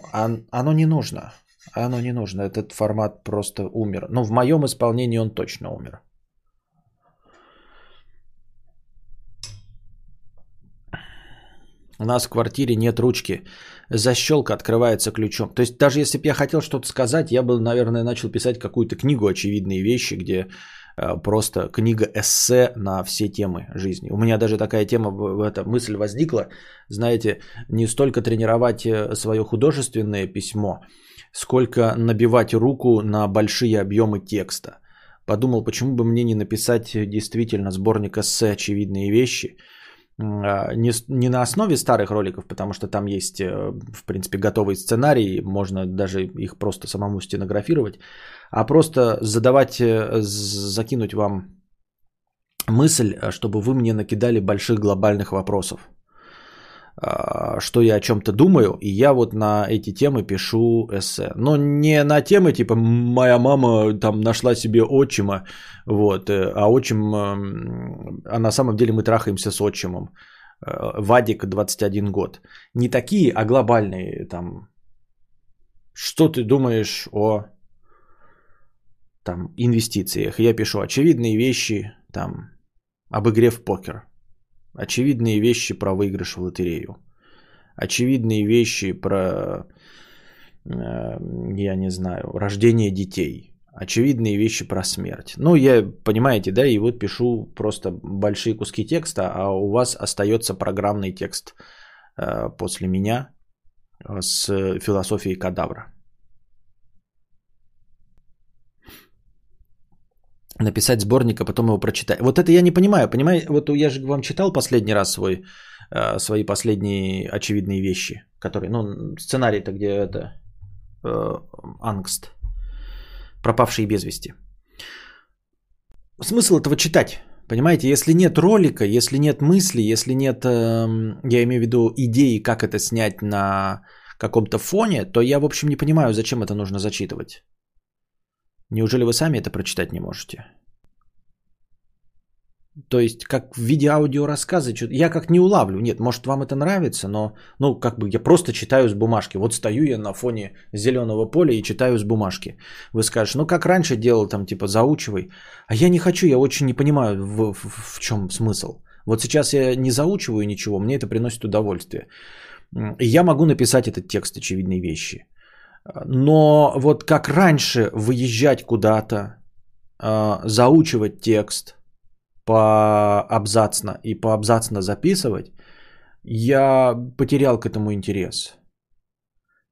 оно не нужно. Оно не нужно. Этот формат просто умер. Ну, в моем исполнении он точно умер. У нас в квартире нет ручки. Защелка открывается ключом. То есть даже если бы я хотел что-то сказать, я бы, наверное, начал писать какую-то книгу «Очевидные вещи», где... Просто книга-эссе на все темы жизни. У меня даже такая тема, эта мысль возникла. Знаете, не столько тренировать свое художественное письмо, сколько набивать руку на большие объемы текста. Подумал, почему бы мне не написать действительно сборник эссе «Очевидные вещи». Не на основе старых роликов, потому что там есть, в принципе, готовые сценарии, можно даже их просто самому стенографировать, а просто закинуть вам мысль, чтобы вы мне накидали больших глобальных вопросов. что я о чем-то думаю, и я вот на эти темы пишу эссе. Но не на темы типа «моя мама там нашла себе отчима», вот, а отчим, а на самом деле мы трахаемся с отчимом. Вадик, 21 год. Не такие, а глобальные там. Что ты думаешь о там инвестициях? Я пишу очевидные вещи там об игре в покер. Очевидные вещи про выигрыш в лотерею. Очевидные вещи про, я не знаю, рождение детей. Очевидные вещи про смерть. Ну, я, понимаете, да, и вот пишу просто большие куски текста, а у вас остается программный текст после меня с философией Кадавра. Написать сборник, а потом его прочитать. Вот это я не понимаю. Понимаете, вот я же вам читал последний раз свои последние очевидные вещи, которые, ну, сценарий-то где это, ангст, пропавшие без вести. Смысл этого читать, понимаете? Если нет ролика, если нет мысли, если нет, я имею в виду идеи, как это снять на каком-то фоне, то я, в общем, не понимаю, зачем это нужно зачитывать. Неужели вы сами это прочитать не можете? То есть, как в виде аудиорассказа, я как не улавлю. Нет, может, вам это нравится, но ну, как бы я просто читаю с бумажки. Вот стою я на фоне зеленого поля и читаю с бумажки. Вы скажете, ну, как раньше делал, там, типа, заучивай. А я не хочу, я очень не понимаю, в чем смысл. Вот сейчас я не заучиваю ничего, мне это приносит удовольствие. И я могу написать этот текст «Очевидные вещи». Но вот как раньше выезжать куда-то, заучивать текст поабзацно и поабзацно записывать, я потерял к этому интерес.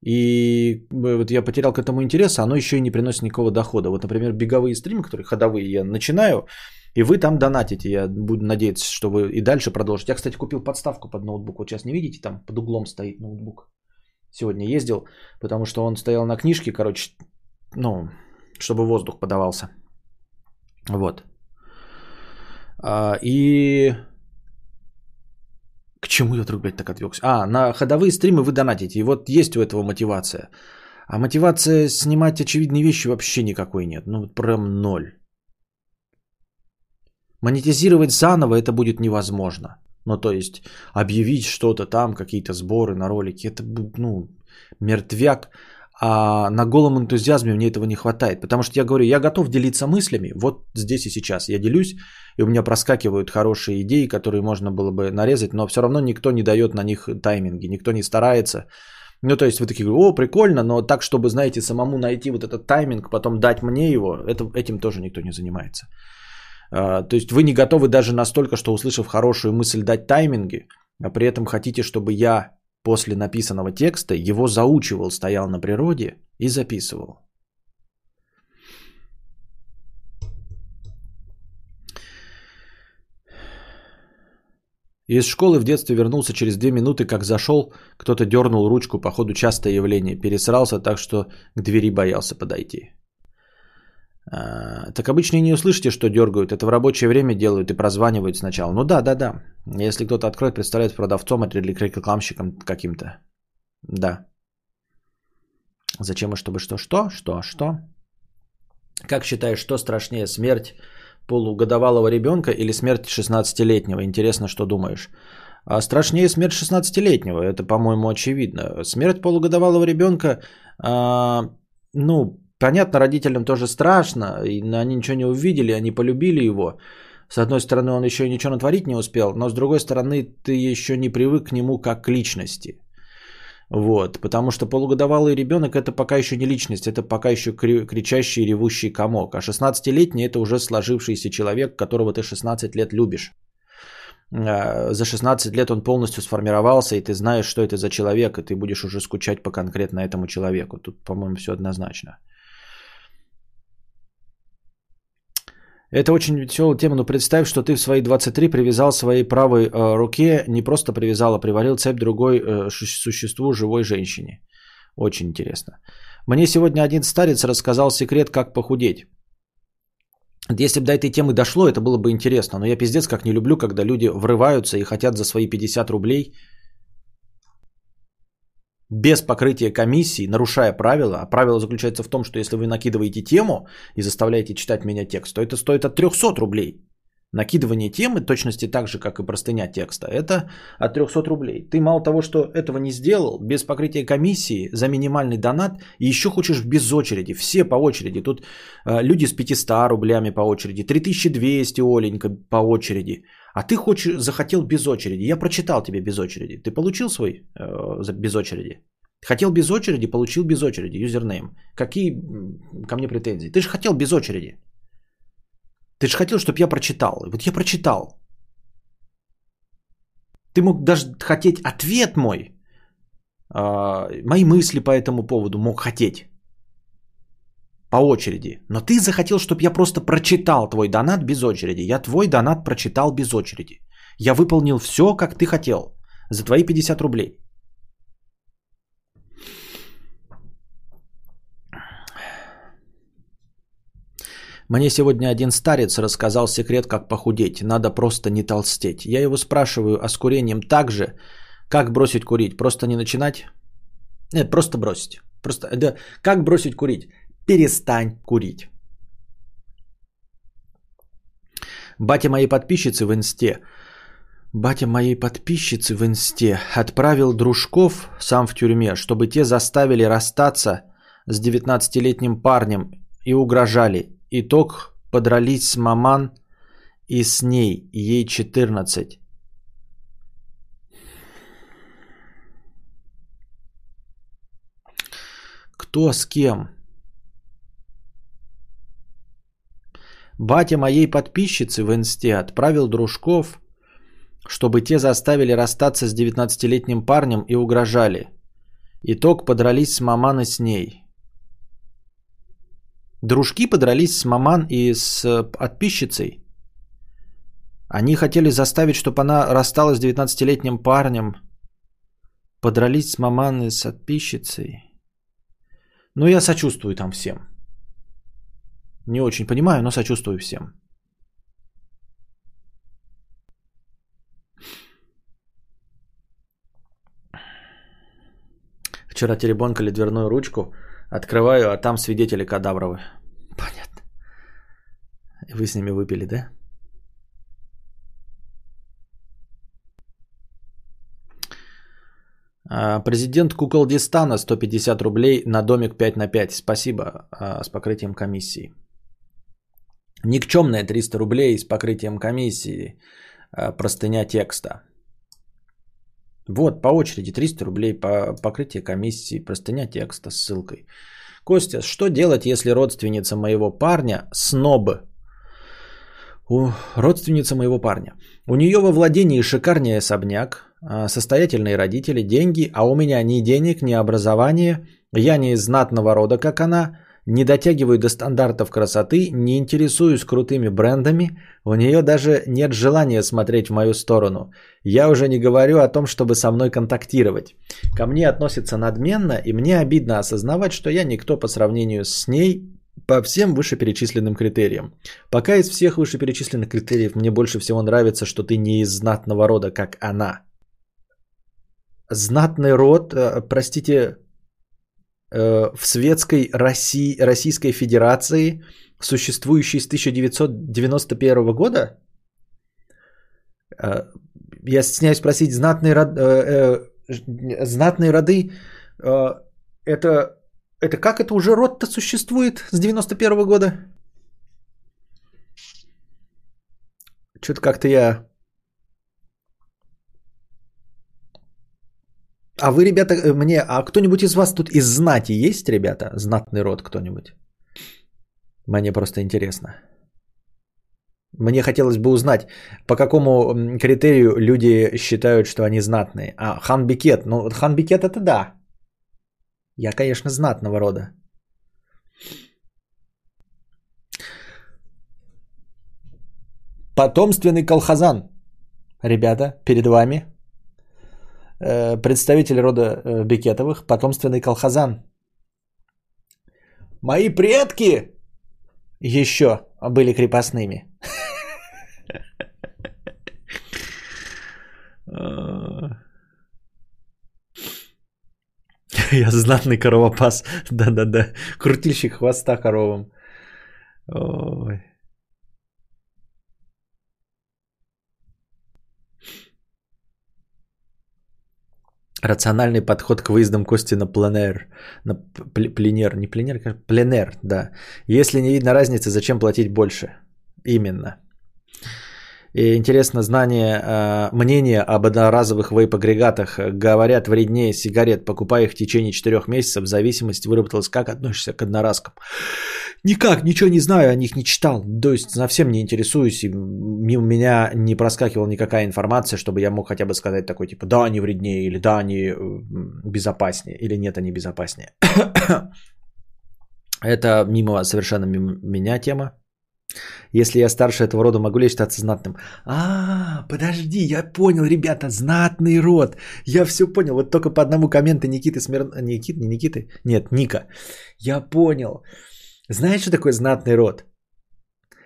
И вот я потерял к этому интерес, а оно еще и не приносит никакого дохода. Вот, например, беговые стримы, которые ходовые, я начинаю, и вы там донатите. Я буду надеяться, что вы и дальше продолжите. Я, кстати, купил подставку под ноутбук. Вот сейчас не видите, там под углом стоит ноутбук. Сегодня ездил, потому что он стоял на книжке, короче, ну, чтобы воздух подавался. Вот. И к чему я вдруг, блядь, так отвлекся? А, на ходовые стримы вы донатите, и вот есть у этого мотивация. А мотивация снимать очевидные вещи вообще никакой нет, ну, прям ноль. Монетизировать заново это будет невозможно. Ну, то есть, объявить что-то там, какие-то сборы на ролики, это, ну, мертвяк. А на голом энтузиазме мне этого не хватает. Потому что я говорю, я готов делиться мыслями. Вот здесь и сейчас я делюсь, и у меня проскакивают хорошие идеи, которые можно было бы нарезать, но все равно никто не дает на них тайминги, никто не старается. Ну, то есть, вы такие, о, прикольно, но так, чтобы, знаете, самому найти вот этот тайминг, потом дать мне его, этим тоже никто не занимается. То есть вы не готовы даже настолько, что услышав хорошую мысль дать тайминги, а при этом хотите, чтобы я после написанного текста его заучивал, стоял на природе и записывал. Из школы в детстве вернулся через 2 минуты, как зашел, кто-то дернул ручку, походу частое явление, пересрался так, что к двери боялся подойти. Так обычно и не услышите, что дергают. Это в рабочее время делают и прозванивают сначала. Ну да. Если кто-то откроет, представляет продавцом или рекламщиком каким-то. Да. Зачем и чтобы что? Что? Как считаешь, что страшнее, смерть полугодовалого ребенка или смерть 16-летнего? Интересно, что думаешь. А страшнее смерть 16-летнего. Это, по-моему, очевидно. Смерть полугодовалого ребенка, ну... Понятно, родителям тоже страшно, и они ничего не увидели, они полюбили его. С одной стороны, он еще и ничего натворить не успел, но с другой стороны, ты еще не привык к нему как к личности. Вот, потому что полугодовалый ребенок – это пока еще не личность, это пока еще кричащий и ревущий комок. А 16-летний – это уже сложившийся человек, которого ты 16 лет любишь. За 16 лет он полностью сформировался, и ты знаешь, что это за человек, и ты будешь уже скучать по конкретно этому человеку. Тут, по-моему, все однозначно. Это очень веселая тема, но представь, что ты в свои 23 привязал своей правой руке, не просто привязал, а приварил цепь другой существу, живой женщине. Очень интересно. Мне сегодня один старец рассказал секрет, как похудеть. Если бы до этой темы дошло, это было бы интересно, но я пиздец как не люблю, когда люди врываются и хотят за свои 50 рублей без покрытия комиссии, нарушая правила, а правило заключается в том, что если вы накидываете тему и заставляете читать меня текст, то это стоит от 300 рублей. Накидывание темы, точности так же, как и простыня текста, это от 300 рублей. Ты мало того, что этого не сделал, без покрытия комиссии, за минимальный донат, и еще хочешь без очереди, все по очереди. Тут люди с 500 рублями по очереди, 3200, Оленька, по очереди. А ты хочешь, захотел без очереди. Я прочитал тебе без очереди. Ты получил свой без очереди? Хотел без очереди, получил без очереди, юзернейм. Какие ко мне претензии? Ты же хотел без очереди. Ты же хотел, чтобы я прочитал. Вот я прочитал. Ты мог даже хотеть ответ мой. Мои мысли по этому поводу мог хотеть. По очереди. Но ты захотел, чтобы я просто прочитал твой донат без очереди. Я твой донат прочитал без очереди. Я выполнил все, как ты хотел. За твои 50 рублей. Мне сегодня один старец рассказал секрет, как похудеть. Надо просто не толстеть. Я его спрашиваю, а с курением так же? Как бросить курить? Просто не начинать? Нет, просто бросить. Просто, да. Как бросить курить? Перестань курить. Батя моей подписчицы в инсте. Отправил дружков сам в тюрьме, чтобы те заставили расстаться с 19-летним парнем и угрожали. Итог, подрались с маман и с ней, ей 14. Кто с кем? Батя моей подписчицы в инсте отправил дружков, чтобы те заставили расстаться с 19-летним парнем и угрожали. Итог, подрались с маман и с ней. Дружки подрались с маман и с подписчицей. Они хотели заставить, чтобы она рассталась с 19-летним парнем. Подрались с маман и с подписчицей. Ну, я сочувствую там всем. Не очень понимаю, но сочувствую всем. Вчера теребонкали дверную ручку. Открываю, а там свидетели кадавровы. Понятно. Вы с ними выпили, да? Президент Куколдистана 150 рублей на домик 5/5. Спасибо, с покрытием комиссии. Никчемная 300 рублей с покрытием комиссии. Простыня текста. Вот, по очереди 300 рублей по покрытию комиссии, простыня текста с ссылкой. Костя, что делать, если родственница моего парня сноб? Родственница моего парня. У нее во владении шикарный особняк, состоятельные родители, деньги, а у меня ни денег, ни образования, я не из знатного рода, как она, не дотягиваю до стандартов красоты, не интересуюсь крутыми брендами, у нее даже нет желания смотреть в мою сторону. Я уже не говорю о том, чтобы со мной контактировать. Ко мне относятся надменно, и мне обидно осознавать, что я никто по сравнению с ней по всем вышеперечисленным критериям. Пока из всех вышеперечисленных критериев мне больше всего нравится, что ты не из знатного рода, как она. Знатный род, простите... в светской России, Российской Федерации, существующей с 1991 года? Я стесняюсь спросить, знатные роды, это как это уже род-то существует с 91 года? Что-то как-то я... А вы, ребята, мне... А кто-нибудь из вас тут из знати есть, ребята? Знатный род кто-нибудь? Мне просто интересно. Мне хотелось бы узнать, по какому критерию люди считают, что они знатные. А, ханбикет. Ну, ханбикет это да. Я, конечно, знатного рода. Потомственный колхозан. Ребята, перед вами... представитель рода Бекетовых, потомственный колхозан. Мои предки еще были крепостными. Я знатный коровопас. Да-да-да. Крутильщик хвоста коровам. Ой. Рациональный подход к выездам Кости на пленер. На пленер. Не пленер, конечно. Пленер, да. Если не видно разницы, зачем платить больше? Именно. И интересно знание, мнение об одноразовых вейп-агрегатах. Говорят, вреднее сигарет. Покупай их в течение 4 месяцев. Зависимость выработалась. Как относишься к одноразкам? Никак, ничего не знаю, о них не читал. То есть, совсем не интересуюсь. И у меня не проскакивала никакая информация, чтобы я мог хотя бы сказать такой, типа, да, они вреднее, или да, они безопаснее, или нет, они безопаснее. Это мимо, совершенно мимо меня тема. Если я старше этого рода, могу ли считаться знатным? Подожди, я понял, ребята, знатный род. Я все понял. Вот только по одному комменту Никиты Смирнова. Никиты, не Никиты? Нет, Ника. Я понял. Знаешь, что такое знатный род?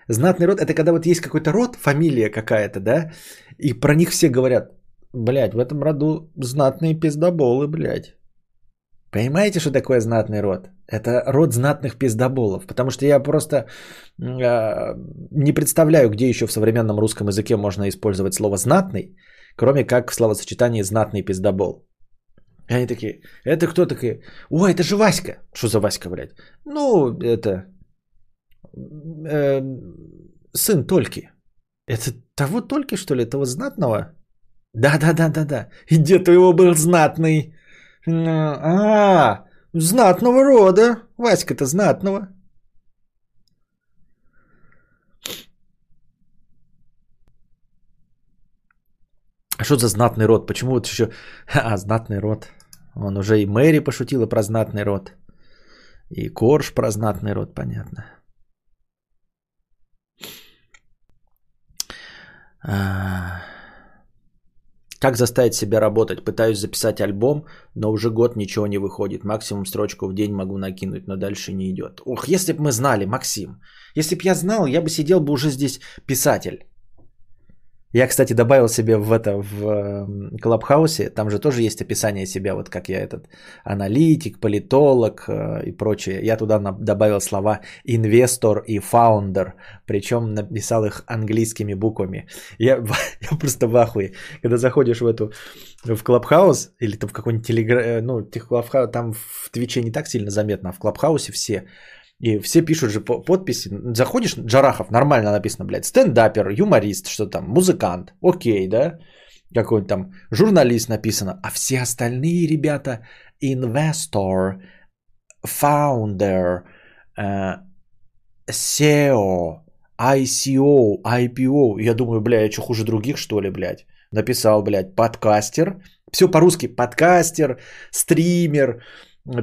Знатный род – это когда вот есть какой-то род, фамилия какая-то, да? И про них все говорят, блядь, в этом роду знатные пиздоболы, блядь. Понимаете, что такое знатный род? Это род знатных пиздоболов. Потому что я просто не представляю, где еще в современном русском языке можно использовать слово «знатный», кроме как в словосочетании «знатный пиздобол». И они такие, это кто такой? Ой, это же Васька. Что за Васька, блядь? Ну, это сын Тольки. Это того Тольки, что ли? Того знатного? Да. И дед-то его был знатный. Знатного рода. Васька-то знатного. А что за знатный род? Почему вот еще... знатный род. Он уже и Мэри пошутила про знатный род. И Корж про знатный род, понятно. Как заставить себя работать? Пытаюсь записать альбом, но уже год ничего не выходит. Максимум строчку в день могу накинуть, но дальше не идет. Ох, если бы мы знали, Максим. Если бы я знал, я бы сидел бы уже здесь писатель. Я, кстати, добавил себе в Клабхаусе, там же тоже есть описание себя, вот как я этот аналитик, политолог и прочее. Я туда добавил слова инвестор и фаундер, причем написал их английскими буквами. Я просто в ахуе. Когда заходишь в Клабхаус, или там в какой-нибудь телеграм, там в Твиче не так сильно заметно, а в Клабхаусе все... И все пишут же подписи. Заходишь, Джарахов, нормально написано, блядь, стендапер, юморист, что там, музыкант, окей, да? Какой-нибудь там журналист написано. А все остальные ребята инвестор, фаундер, SEO, ICO, IPO. Я думаю, бля, я что, хуже других, что ли, блядь? Написал, блядь, подкастер. Все по-русски. Подкастер, стример.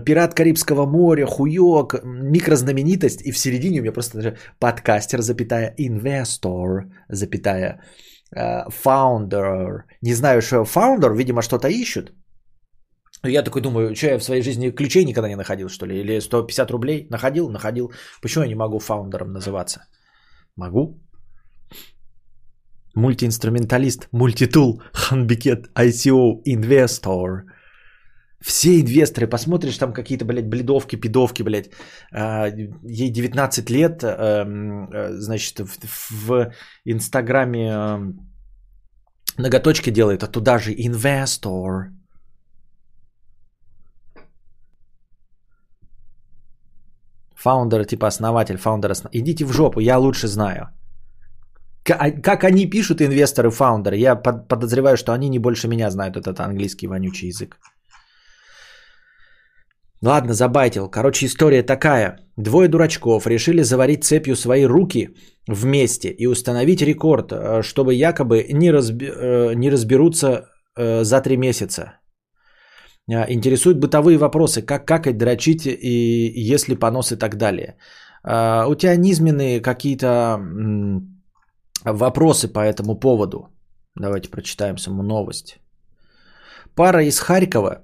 Пират Карибского моря, хуёк, микрознаменитость. И в середине у меня просто подкастер, запятая, инвестор, запятая, фаундер. Не знаю, что фаундер, видимо, что-то ищут. Я такой думаю, что я в своей жизни ключей никогда не находил, что ли? Или 150 рублей находил. Почему я не могу фаундером называться? Могу. Мультиинструменталист, мультитул, ханбикет, ICO, инвестор. Все инвесторы, посмотришь, там какие-то, блядь, бледовки, пидовки, блядь, ей 19 лет, значит, в Инстаграме ноготочки делает, а туда же инвестор. Фаундер, типа основатель, Идите в жопу, я лучше знаю. Как они пишут, инвесторы, фаундеры, я подозреваю, что они не больше меня знают этот английский вонючий язык. Ладно, забайтил. Короче, история такая. 2 дурачков решили заварить цепью свои руки вместе и установить рекорд, чтобы якобы не разберутся за 3 месяца. Интересуют бытовые вопросы, как какать, дрочить и если понос и так далее. У тебя низменные какие-то вопросы по этому поводу. Давайте прочитаем саму новость. Пара из Харькова,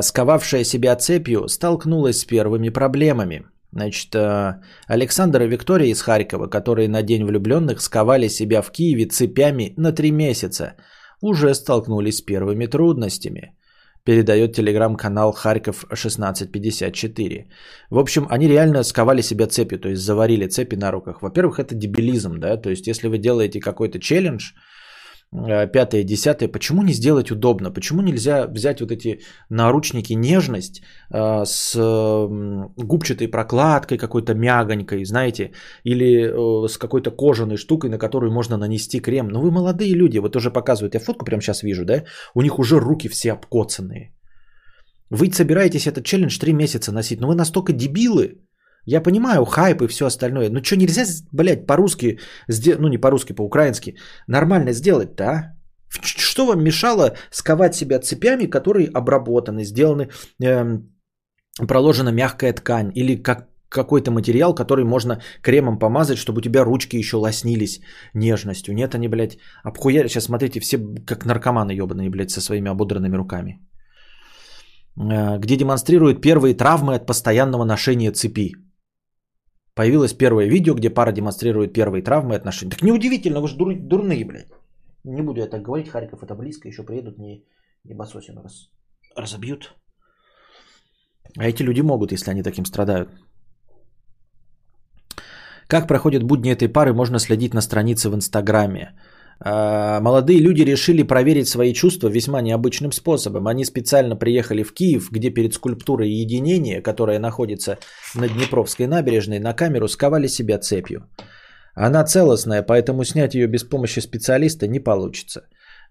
сковавшая себя цепью, столкнулась с первыми проблемами. Значит, Александр и Виктория из Харькова, которые на День влюбленных сковали себя в Киеве цепями на 3 месяца, уже столкнулись с первыми трудностями. передает телеграм-канал Харьков 1654. В общем, они реально сковали себя цепью, то есть заварили цепи на руках. Во-первых, это дебилизм, да, то есть если вы делаете какой-то челлендж, 5-е, 10-е, почему не сделать удобно? Почему нельзя взять вот эти наручники нежность с губчатой прокладкой какой-то мягонькой, знаете, или с какой-то кожаной штукой, на которую можно нанести крем? Ну вы молодые люди, вот уже показывают, я фотку прямо сейчас вижу, да? У них уже руки все обкоцанные. Вы собираетесь этот челлендж 3 месяца носить, но вы настолько дебилы. Я понимаю, хайп и все остальное. Ну что, нельзя, блядь, по-русски, ну не по-русски, по-украински, нормально сделать-то, а? Что вам мешало сковать себя цепями, которые обработаны, сделаны, проложена мягкая ткань или какой-то материал, который можно кремом помазать, чтобы у тебя ручки еще лоснились нежностью? Нет, они, блядь, обхуяли. Сейчас смотрите, все как наркоманы ебаные, блядь, со своими ободранными руками. Где демонстрируют первые травмы от постоянного ношения цепи. Появилось первое видео, где пара демонстрирует первые травмы от ношения. Так неудивительно, вы же дурные, блядь. Не буду я так говорить, Харьков это близко, еще приедут, не ебасосину разобьют. А эти люди могут, если они таким страдают. Как проходят будни этой пары, можно следить на странице в Инстаграме. Молодые люди решили проверить свои чувства весьма необычным способом. Они специально приехали в Киев, где перед скульптурой «Единение», которая находится на Днепровской набережной, на камеру сковали себя цепью. Она целостная, поэтому снять ее без помощи специалиста не получится.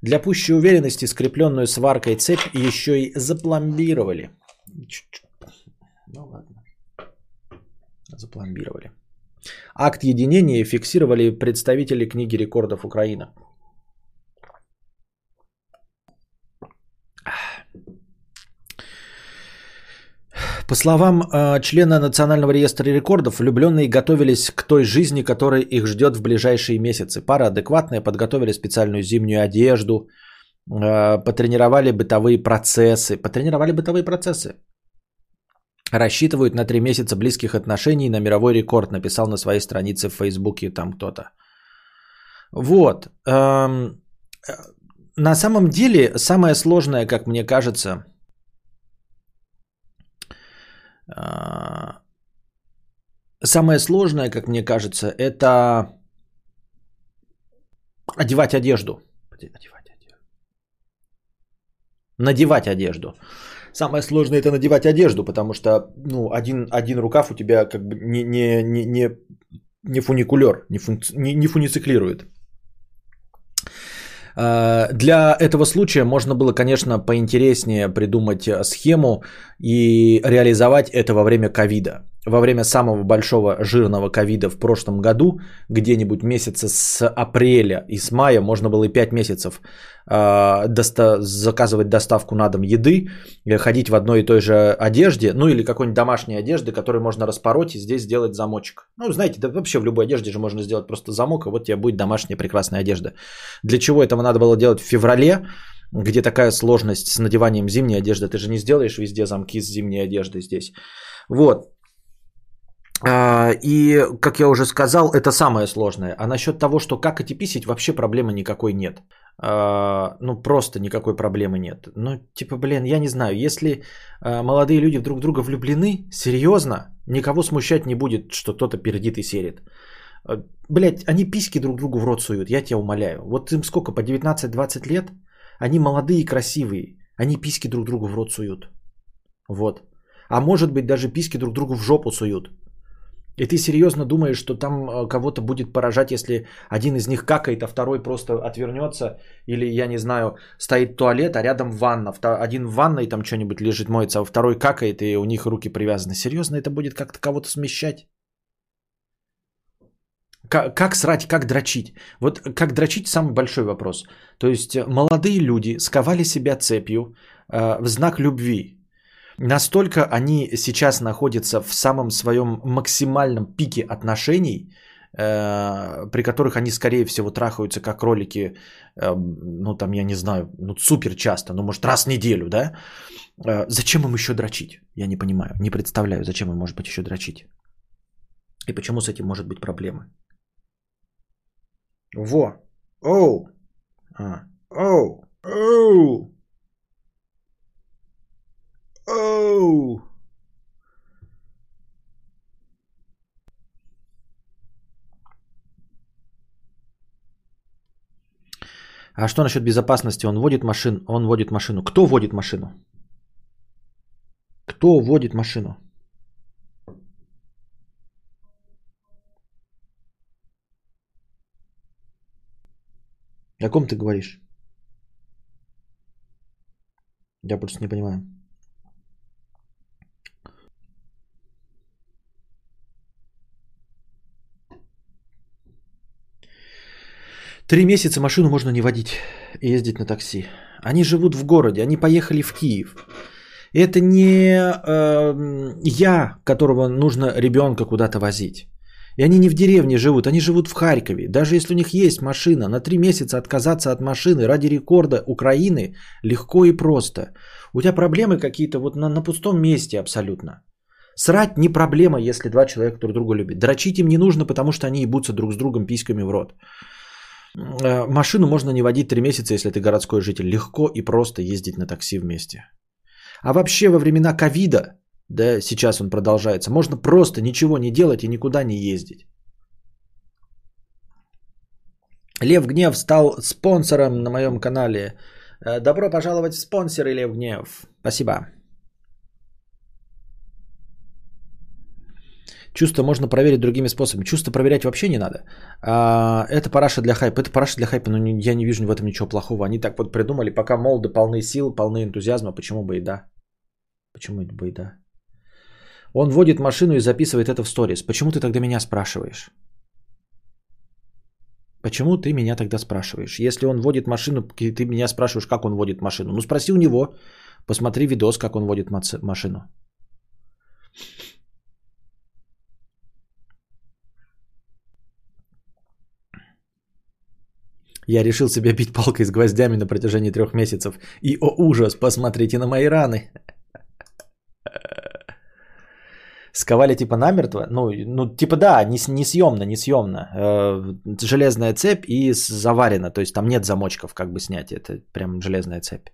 Для пущей уверенности скрепленную сваркой цепь еще и запломбировали. Ну ладно. Запломбировали. Акт единения фиксировали представители книги рекордов Украины. По словам члена Национального реестра рекордов, влюбленные готовились к той жизни, которая их ждет в ближайшие месяцы. Пара адекватная, подготовили специальную зимнюю одежду, потренировали бытовые процессы. Рассчитывают на 3 месяца близких отношений на мировой рекорд. Написал на своей странице в Фейсбуке там кто-то. Вот. На самом деле, самое сложное, как мне кажется, это одевать одежду. Надевать одежду. Самое сложное это надевать одежду, потому что ну, один рукав у тебя как бы не фуникулер, не фунициклирует. Для этого случая можно было, конечно, поинтереснее придумать схему и реализовать это во время ковида. Во время самого большого жирного ковида в прошлом году, где-нибудь месяца с апреля и с мая, можно было и 5 месяцев заказывать доставку на дом еды, ходить в одной и той же одежде, ну или какой-нибудь домашней одежды, которую можно распороть и здесь сделать замочек. Ну, знаете, да вообще в любой одежде же можно сделать просто замок, и вот тебе будет домашняя прекрасная одежда. Для чего этого надо было делать в феврале, где такая сложность с надеванием зимней одежды? Ты же не сделаешь везде замки с зимней одеждой здесь. Вот. И, как я уже сказал, это самое сложное. А насчет того, что как отиписить, вообще проблемы никакой нет. Ну, просто никакой проблемы нет. Ну, типа, блин, я не знаю. Если молодые люди друг в друга влюблены, серьезно, никого смущать не будет, что кто-то пердит и серит. Блядь, они письки друг другу в рот суют, я тебя умоляю. Вот им сколько, по 19-20 лет? Они молодые и красивые. Они письки друг другу в рот суют. Вот. А может быть, даже письки друг другу в жопу суют. И ты серьезно думаешь, что там кого-то будет поражать, если один из них какает, а второй просто отвернется, или, я не знаю, стоит туалет, а рядом ванна, один в ванной там что-нибудь лежит, моется, а второй какает, и у них руки привязаны. Серьезно, это будет как-то кого-то смещать? Как срать, как дрочить? Вот как дрочить – самый большой вопрос. То есть молодые люди сковали себя цепью в знак любви. Настолько они сейчас находятся в самом своем максимальном пике отношений, при которых они, скорее всего, трахаются как кролики, ну там, я не знаю, ну супер часто, ну может раз в неделю, да? Зачем им еще дрочить? Я не понимаю, не представляю, зачем им может быть еще дрочить. И почему с этим может быть проблема? Во! Оу! Оу! Оу! А что насчет безопасности? Он водит машину? Он водит машину. Кто водит машину? Кто водит машину? О ком ты говоришь? Я просто не понимаю. Три месяца машину можно не водить и ездить на такси. Они живут в городе, они поехали в Киев. Это не я, которого нужно ребенка куда-то возить. И они не в деревне живут, они живут в Харькове. Даже если у них есть машина, на 3 месяца отказаться от машины ради рекорда Украины легко и просто. У тебя проблемы какие-то вот на пустом месте абсолютно. Срать не проблема, если 2 человека друг друга любят. Дрочить им не нужно, потому что они ебутся друг с другом письками в рот. Машину можно не водить 3 месяца, если ты городской житель. Легко и просто ездить на такси вместе. А вообще во времена ковида, да, сейчас он продолжается, можно просто ничего не делать и никуда не ездить. Лев Гнев стал спонсором на моем канале. Добро пожаловать в спонсоры, Лев Гнев. Спасибо. Чувство можно проверить другими способами. Чувство проверять вообще не надо. Это параша для хайпа. Это параша для хайпа, но я не вижу в этом ничего плохого. Они так вот придумали, пока молоды, полны сил, полны энтузиазма. Почему бы и да? Почему бы и да? Он водит машину и записывает это в сторис. Почему ты тогда меня спрашиваешь? Почему ты меня тогда спрашиваешь? Если он водит машину, ты меня спрашиваешь, как он водит машину. Ну спроси у него. Посмотри видос, как он водит машину. Я решил себя бить палкой с гвоздями на протяжении 3 месяцев. И, о ужас, посмотрите на мои раны. Сковали типа намертво? Ну типа да, несъемно. Железная цепь и заварена. То есть там нет замочков, как бы снять. Это прям железная цепь.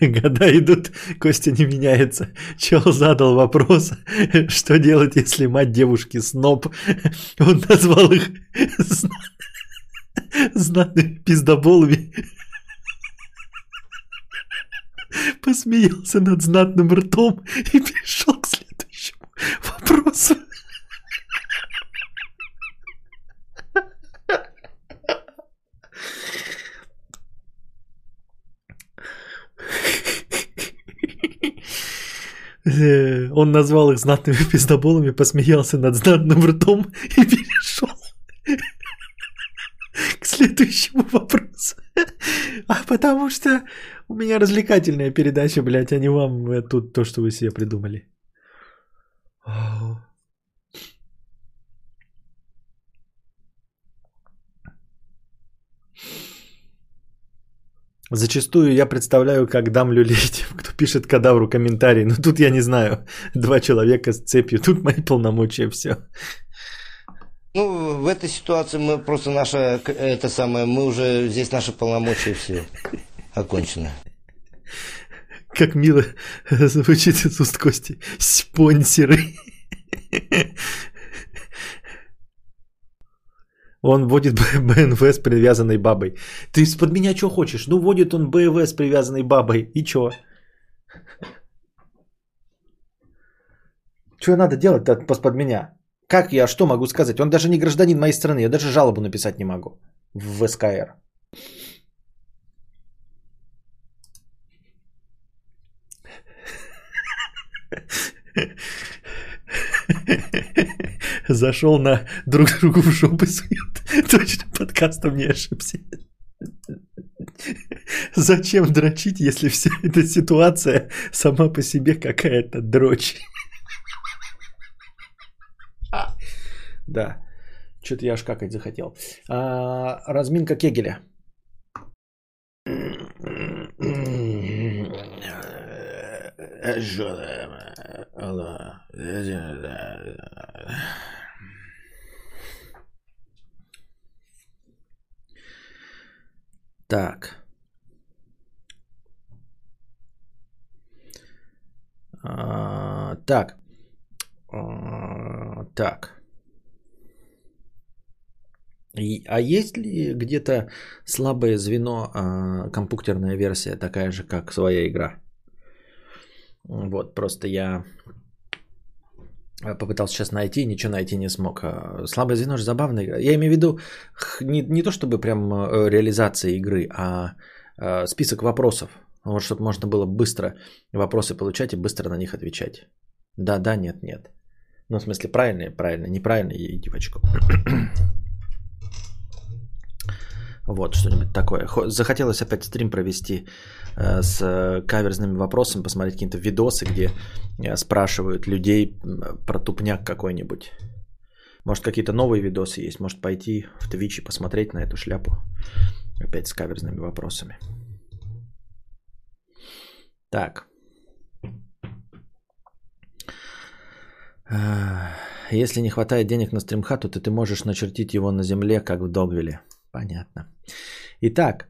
Года идут, Костя не меняется. Чел задал вопрос, что делать, если мать девушки сноб. Он назвал их знатными пиздоболами. Посмеялся над знатным ртом и перешел к следующему вопросу. Он назвал их знатными пиздоболами, посмеялся над знатным ртом и перешел к следующему вопросу. А потому что у меня развлекательная передача, блядь, а не вам тут то, что вы себе придумали. Зачастую я представляю, как дам люлей тем, кто пишет кадавру комментарий. Но тут я не знаю. 2 человека с цепью. Тут мои полномочия, все. Ну, в этой ситуации мы просто мы уже здесь наши полномочия все окончены. Как мило звучит из уст Кости. Спонсоры. Он водит БМВ с привязанной бабой. Ты из-под меня что хочешь? Ну, водит он БМВ с привязанной бабой. И что? Что надо делать из-под меня? Как я, что могу сказать? Он даже не гражданин моей страны. Я даже жалобу написать не могу в СКР. Зашел на друг другу в жопы сует. Точно подкастом не ошибся. Зачем дрочить, если вся эта ситуация сама по себе какая-то дрочь? Да, что-то я аж какать захотел. Разминка Кегеля. Так. Так. А есть ли где-то слабое звено, компьютерная версия такая же, как своя игра? Вот, просто я попытался сейчас найти, ничего найти не смог. Слабое звено же забавная игра. Я имею в виду не то, чтобы прям реализация игры, а список вопросов. Вот, чтобы можно было быстро вопросы получать и быстро на них отвечать. Да, нет, нет. Ну, в смысле, правильно, неправильно, иди в очко. Вот, что-нибудь такое. Захотелось опять стрим провести с каверзными вопросами, посмотреть какие-то видосы, где спрашивают людей про тупняк какой-нибудь. Может, какие-то новые видосы есть, может, пойти в Twitch и посмотреть на эту шляпу. Опять с каверзными вопросами. Так. Если не хватает денег на стримхату, то ты можешь начертить его на земле, как в Догвилле. Понятно. Итак,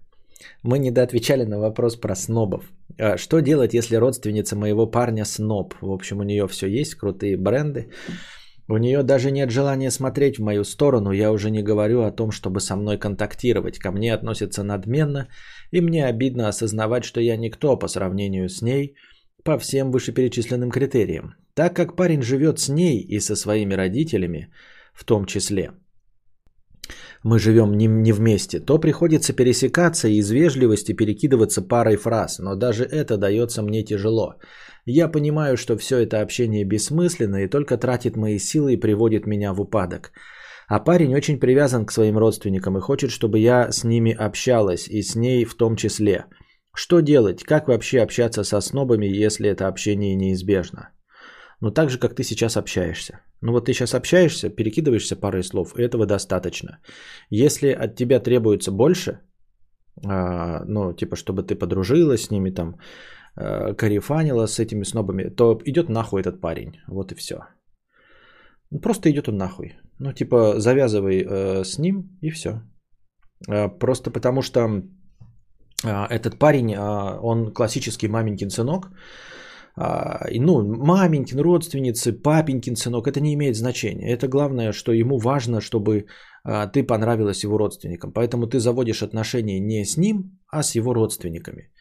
мы недоотвечали на вопрос про снобов. Что делать, если родственница моего парня сноб? В общем, у нее все есть, крутые бренды. У нее даже нет желания смотреть в мою сторону. Я уже не говорю о том, чтобы со мной контактировать. Ко мне относятся надменно. И мне обидно осознавать, что я никто по сравнению с ней по всем вышеперечисленным критериям. Так как парень живет с ней и со своими родителями, в том числе, мы живем не вместе, то приходится пересекаться и из вежливости перекидываться парой фраз, но даже это дается мне тяжело. Я понимаю, что все это общение бессмысленно и только тратит мои силы и приводит меня в упадок. А парень очень привязан к своим родственникам и хочет, чтобы я с ними общалась и с ней в том числе. Что делать? Как вообще общаться со снобами, если это общение неизбежно? Ну, так же, как ты сейчас общаешься. Ну, вот ты сейчас общаешься, перекидываешься парой слов, и этого достаточно. Если от тебя требуется больше, ну, типа, чтобы ты подружилась с ними, там, корефанила с этими снобами, то идет нахуй этот парень. Вот и все. Ну, просто идет он нахуй. Ну, типа, завязывай с ним, и все. Просто потому что... Этот парень, он классический маменькин сынок. Ну, маменькин, родственницы, папенькин сынок, это не имеет значения. Это главное, что ему важно, чтобы ты понравилась его родственникам. Поэтому ты заводишь отношения не с ним, а с его родственниками.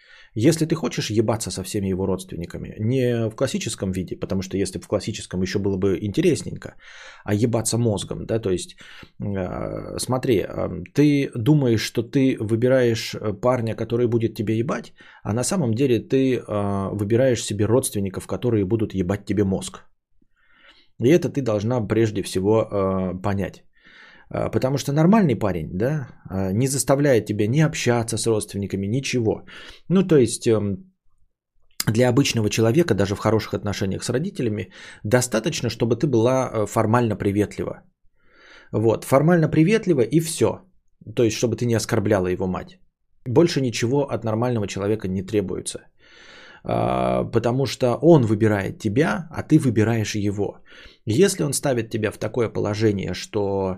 Если ты хочешь ебаться со всеми его родственниками, не в классическом виде, потому что если в классическом еще было бы интересненько, а ебаться мозгом, да, то есть, смотри, ты думаешь, что ты выбираешь парня, который будет тебе ебать, а на самом деле ты выбираешь себе родственников, которые будут ебать тебе мозг. И это ты должна прежде всего понять. Потому что нормальный парень, да, не заставляет тебя ни общаться с родственниками, ничего. Ну, то есть, для обычного человека, даже в хороших отношениях с родителями, достаточно, чтобы ты была формально приветлива. Вот, формально приветлива и все. То есть, чтобы ты не оскорбляла его мать. Больше ничего от нормального человека не требуется. Потому что он выбирает тебя, а ты выбираешь его. Если он ставит тебя в такое положение, что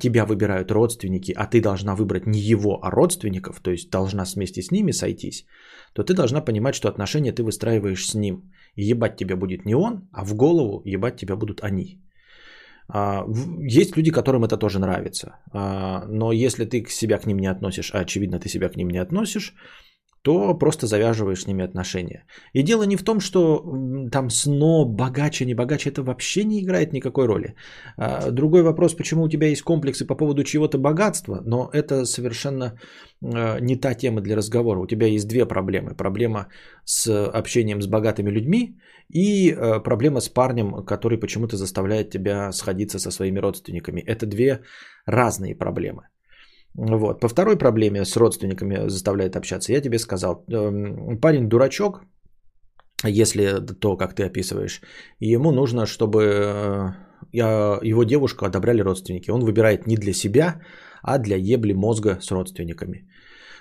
тебя выбирают родственники, а ты должна выбрать не его, а родственников, то есть должна вместе с ними сойтись, то ты должна понимать, что отношения ты выстраиваешь с ним. И ебать тебя будет не он, а в голову ебать тебя будут они. Есть люди, которым это тоже нравится. Но если ты себя к ним не относишь, а очевидно ты себя к ним не относишь, то просто завязываешь с ними отношения. И дело не в том, что там сноб, богаче, не богаче, это вообще не играет никакой роли. Другой вопрос, почему у тебя есть комплексы по поводу чьего-то богатства, но это совершенно не та тема для разговора. У тебя есть две проблемы. Проблема с общением с богатыми людьми и проблема с парнем, который почему-то заставляет тебя сходиться со своими родственниками. Это две разные проблемы. Вот. По второй проблеме с родственниками заставляет общаться. Я тебе сказал, парень дурачок, если то, как ты описываешь, ему нужно, чтобы его девушку одобряли родственники. Он выбирает не для себя, а для ебли мозга с родственниками.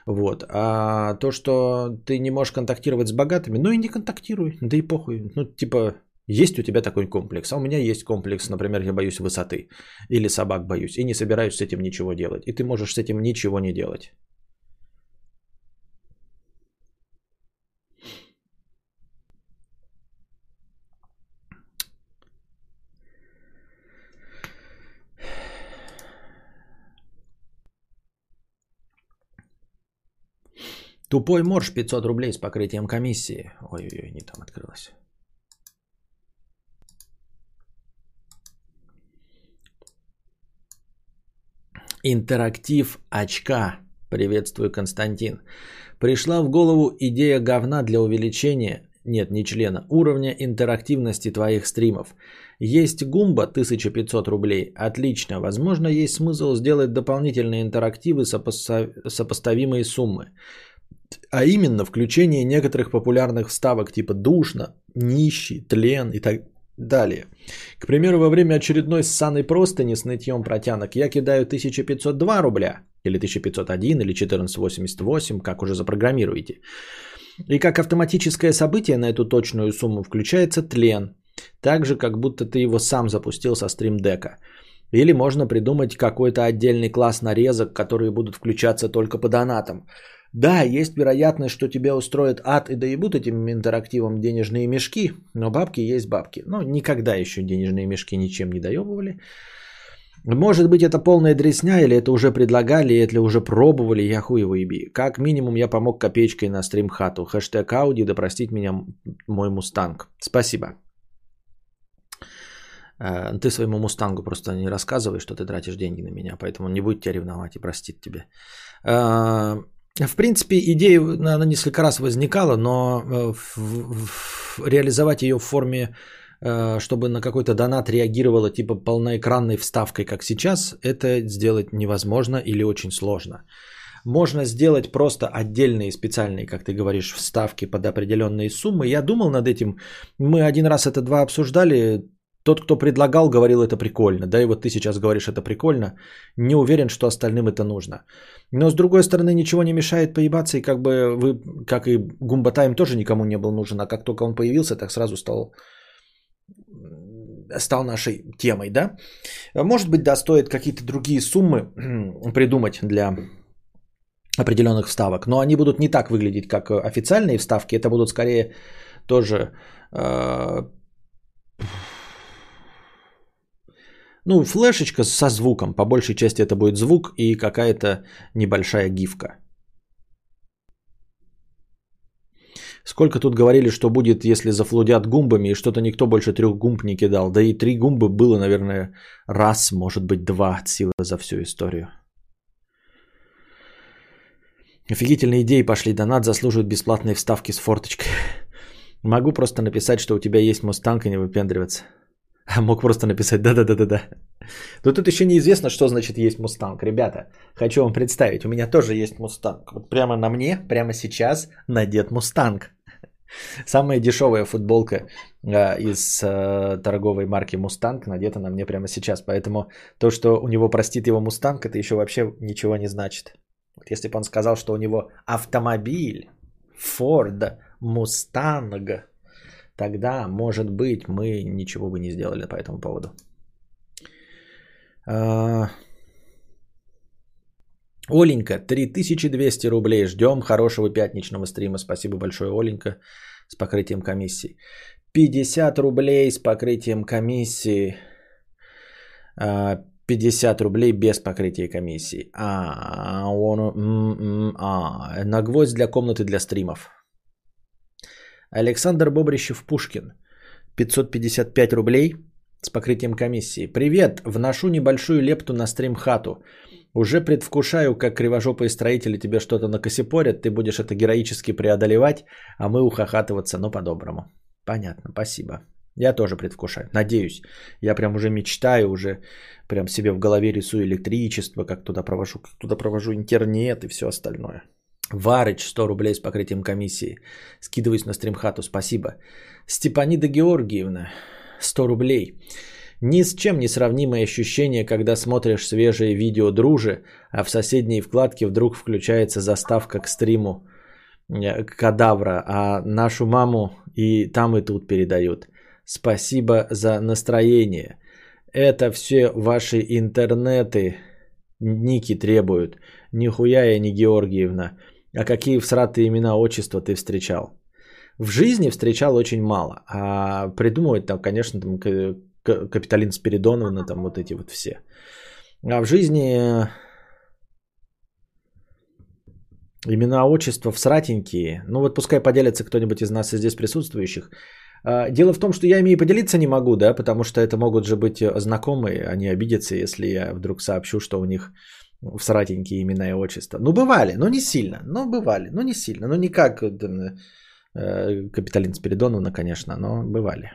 Вот. А то, что ты не можешь контактировать с богатыми, ну и не контактируй, да и похуй. Ну, типа... Есть у тебя такой комплекс, а у меня есть комплекс, например, я боюсь высоты или собак боюсь и не собираюсь с этим ничего делать. И ты можешь с этим ничего не делать. Тупой морж 500 рублей с покрытием комиссии. Ой-ой-ой, не там открылась. Интерактив очка. Приветствую, Константин. Пришла в голову идея говна для увеличения, нет, не члена, уровня интерактивности твоих стримов. Есть Гумба, 1500 рублей. Отлично. Возможно, есть смысл сделать дополнительные интерактивы, сопоставимые суммы. А именно, включение некоторых популярных вставок типа «душно», «нищий», «тлен» и так далее. К примеру, во время очередной ссаной простыни с нытьем протянок я кидаю 1502 рубля, или 1501, или 1488, как уже запрограммируете. И как автоматическое событие на эту точную сумму включается «тлен», так же, как будто ты его сам запустил со стримдека. Или можно придумать какой-то отдельный класс нарезок, которые будут включаться только по донатам. Да, есть вероятность, что тебя устроят ад и доебут этим интерактивом денежные мешки, но бабки есть бабки. Ну, никогда еще денежные мешки ничем не доебывали. Может быть, это полная дресня, или это уже предлагали, или это уже пробовали, я хуй его еби. Как минимум, я помог копеечкой на стримхату. Хэштег Ауди, да простит меня мой мустанг. Спасибо. Ты своему мустангу просто не рассказывай, что ты тратишь деньги на меня, поэтому он не будет тебя ревновать и простит тебе. В принципе, идея, она несколько раз возникала, но реализовать ее в форме, чтобы на какой-то донат реагировала типа полноэкранной вставкой, как сейчас, это сделать невозможно или очень сложно. Можно сделать просто отдельные специальные, как ты говоришь, вставки под определенные суммы. Я думал над этим, мы один раз это два обсуждали. Тот, кто предлагал, говорил, это прикольно. Да, и вот ты сейчас говоришь, это прикольно. Не уверен, что остальным это нужно. Но, с другой стороны, ничего не мешает поебаться. И как бы вы, как и Гумба Тайм, тоже никому не был нужен. А как только он появился, так сразу стал нашей темой, да? Может быть, да, стоит какие-то другие суммы придумать для определенных вставок. Но они будут не так выглядеть, как официальные вставки. Это будут скорее тоже... Ну, флешечка со звуком. По большей части это будет звук и какая-то небольшая гифка. Сколько тут говорили, что будет, если зафлудят гумбами, и что-то никто больше 3 гумб не кидал. Да и 3 гумбы было, наверное, раз, может быть, 2 от силы за всю историю. Офигительные идеи пошли. Донат заслуживает бесплатные вставки с форточкой. Могу просто написать, что у тебя есть мустанг и не выпендриваться. А мог просто написать «да-да-да-да-да». Но тут еще неизвестно, что значит «есть мустанг». Ребята, хочу вам представить, у меня тоже есть мустанг. Вот прямо на мне, прямо сейчас надет мустанг. Самая дешевая футболка из торговой марки «Мустанг» надета на мне прямо сейчас. Поэтому то, что у него простит его мустанг, это еще вообще ничего не значит. Вот если бы он сказал, что у него автомобиль «Форд Мустанг», тогда, может быть, мы ничего бы не сделали по этому поводу. Оленька, 3200 рублей. Ждем хорошего пятничного стрима. Спасибо большое, Оленька, с покрытием комиссии. 50 рублей с покрытием комиссии. 50 рублей без покрытия комиссии. На гвоздь для комнаты для стримов. Александр Бобрищев-Пушкин, 555 рублей с покрытием комиссии. Привет, вношу небольшую лепту на стрим-хату. Уже предвкушаю, как кривожопые строители тебе что-то накосипорят, ты будешь это героически преодолевать, а мы ухахатываться, но по-доброму. Понятно, спасибо. Я тоже предвкушаю, надеюсь. Я прям уже мечтаю, уже прям себе в голове рисую электричество, как туда провожу интернет и все остальное. Варыч, 100 рублей с покрытием комиссии. Скидываюсь на стримхату, спасибо. Степанида Георгиевна, 100 рублей. Ни с чем не сравнимое ощущение, когда смотришь свежее видео «Дружи», а в соседней вкладке вдруг включается заставка к стриму Кадавра, а нашу маму и там, и тут передают. Спасибо за настроение. Это все ваши интернеты, ники требуют. Нихуя я не Георгиевна. А какие всратые имена, отчества ты встречал? В жизни встречал очень мало. А придумывать там, конечно, там, Капиталин Спиридоновна, там вот эти вот все. А в жизни Имена, отчества всратенькие. Ну вот пускай поделится кто-нибудь из нас, из здесь присутствующих. Дело в том, что я ими и поделиться не могу, да, потому что это могут же быть знакомые, они обидятся, если я вдруг сообщу, что у них всратенькие имена и отчества. Ну бывали, но не сильно, ну не как Капиталина Спиридоновна, конечно, но бывали.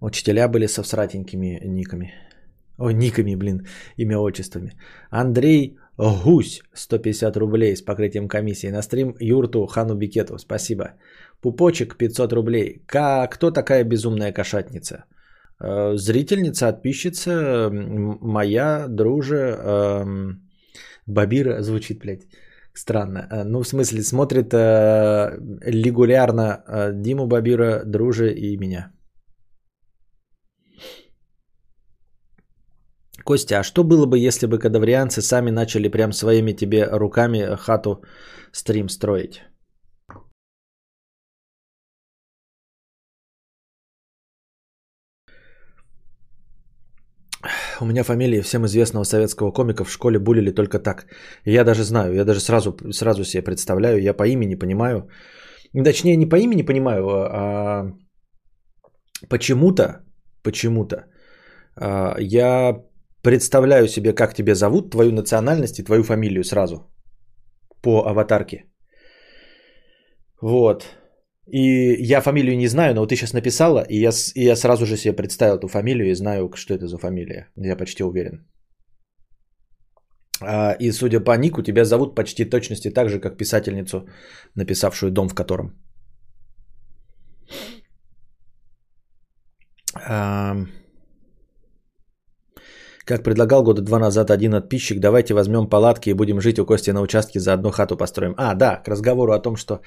Учителя были со всратенькими никами. Ой, никами, блин, имя, отчествами. Андрей Гусь, 150 рублей с покрытием комиссии на стрим. Юрту Хану Бикету, спасибо. Пупочек, 500 рублей. Кто такая безумная кошатница? Зрительница, отписчица, моя друже Бабира, звучит, блядь, странно. Ну, в смысле, смотрит регулярно Диму Бабира, друже и меня. Костя, а что было бы, если бы кадаврианцы сами начали прям своими тебе руками хату стрим строить? У меня фамилии всем известного советского комика в школе булили только так. Я даже знаю, я даже сразу себе представляю, я по имени понимаю. Точнее, не по имени понимаю, а почему-то я... Представляю себе, как тебя зовут, твою национальность и твою фамилию сразу по аватарке. Вот. И я фамилию не знаю, но вот ты сейчас написала, и я сразу же себе представил эту фамилию и знаю, что это за фамилия. Я почти уверен. И судя по нику, тебя зовут почти в точности так же, как писательницу, написавшую «Дом, в котором». Как предлагал года 2 назад один подписчик, давайте возьмем палатки и будем жить у Кости на участке, заодно хату построим. Да, к разговору о том, что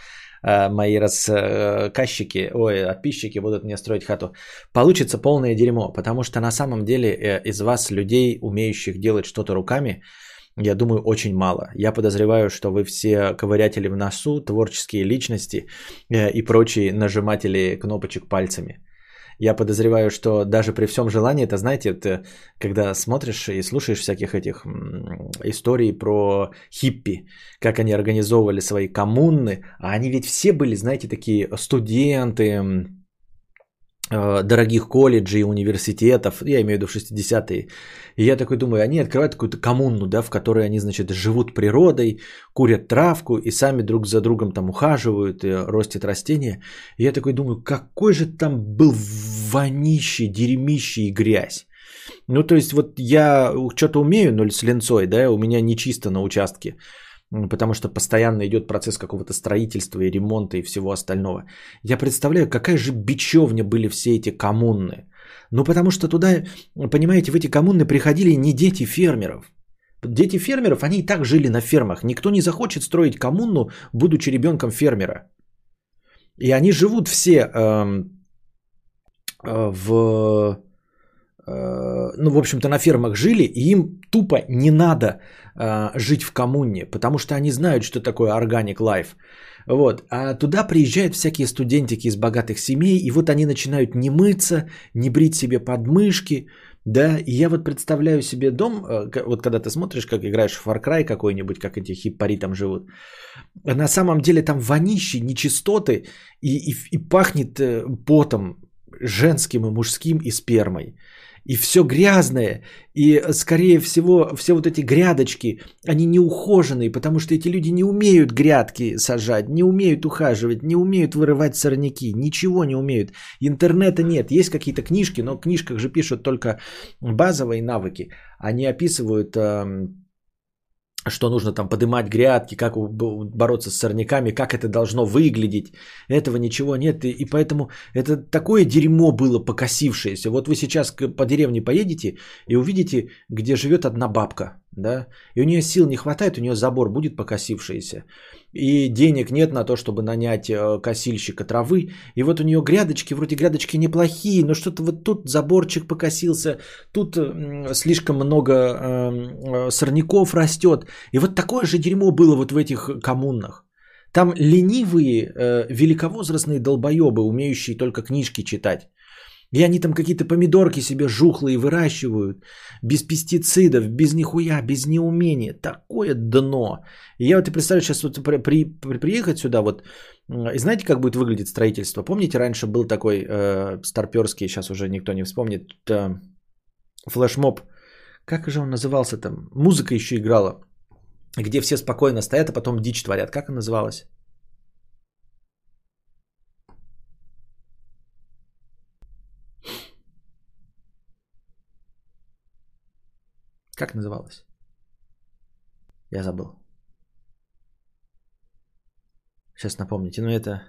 мои рассказчики, подписчики будут мне строить хату. Получится полное дерьмо, потому что на самом деле из вас, людей, умеющих делать что-то руками, я думаю, очень мало. Я подозреваю, что вы все ковырятели в носу, творческие личности и прочие нажиматели кнопочек пальцами. Я подозреваю, что даже при всем желании, это, знаете, ты, когда смотришь и слушаешь всяких этих историй про хиппи, как они организовывали свои коммуны, а они ведь все были, знаете, такие студенты дорогих колледжей, университетов, я имею в виду в 60-е, и я такой думаю, они открывают какую-то коммуну, да, в которой они, значит, живут природой, курят травку и сами друг за другом там ухаживают, и растят растения, и я такой думаю, какой же там был вонище, дерьмище и грязь. Ну, то есть, вот я что-то умею, но с ленцой, да, у меня не чисто на участке, потому что постоянно идет процесс какого-то строительства и ремонта и всего остального. Я представляю, какая же бечевня были все эти коммуны. Ну, потому что туда, понимаете, в эти коммуны приходили не дети фермеров. Дети фермеров, они и так жили на фермах. Никто не захочет строить коммуну, будучи ребенком фермера. И они живут все ну, в общем-то, на фермах жили, и им тупо не надо жить в коммуне, потому что они знают, что такое organic life. Вот. А туда приезжают всякие студентики из богатых семей, и вот они начинают не мыться, не брить себе подмышки, да, и я вот представляю себе дом, вот когда ты смотришь, как играешь в Far Cry какой-нибудь, как эти хиппари там живут, на самом деле там вонище, нечистоты, и пахнет потом женским и мужским и спермой. И все грязное, и, скорее всего, все вот эти грядочки, они неухоженные, потому что эти люди не умеют грядки сажать, не умеют ухаживать, не умеют вырывать сорняки, ничего не умеют. Интернета нет, есть какие-то книжки, но в книжках же пишут только базовые навыки. Они описывают, что нужно там подымать грядки, как бороться с сорняками, как это должно выглядеть. Этого ничего нет. И поэтому это такое дерьмо было покосившееся. Вот вы сейчас по деревне поедете и увидите, где живет одна бабка. Да? И у нее сил не хватает, у нее забор будет покосившийся. И денег нет на то, чтобы нанять косильщика травы. И вот у нее грядочки, вроде грядочки неплохие, но что-то вот тут заборчик покосился, тут слишком много сорняков растет. И вот такое же дерьмо было вот в этих коммунах. Там ленивые, великовозрастные долбоебы, умеющие только книжки читать. И они там какие-то помидорки себе жухлые выращивают, без пестицидов, без нихуя, без неумения. Такое дно. И я вот, ты представляешь, сейчас вот приехать сюда, вот, и знаете, как будет выглядеть строительство? Помните, раньше был такой старперский, сейчас уже никто не вспомнит, флешмоб. Как же он назывался там? Музыка еще играла, где все спокойно стоят, а потом дичь творят. Как она называлась? Как называлась? Я забыл. Сейчас напомните. Ну это...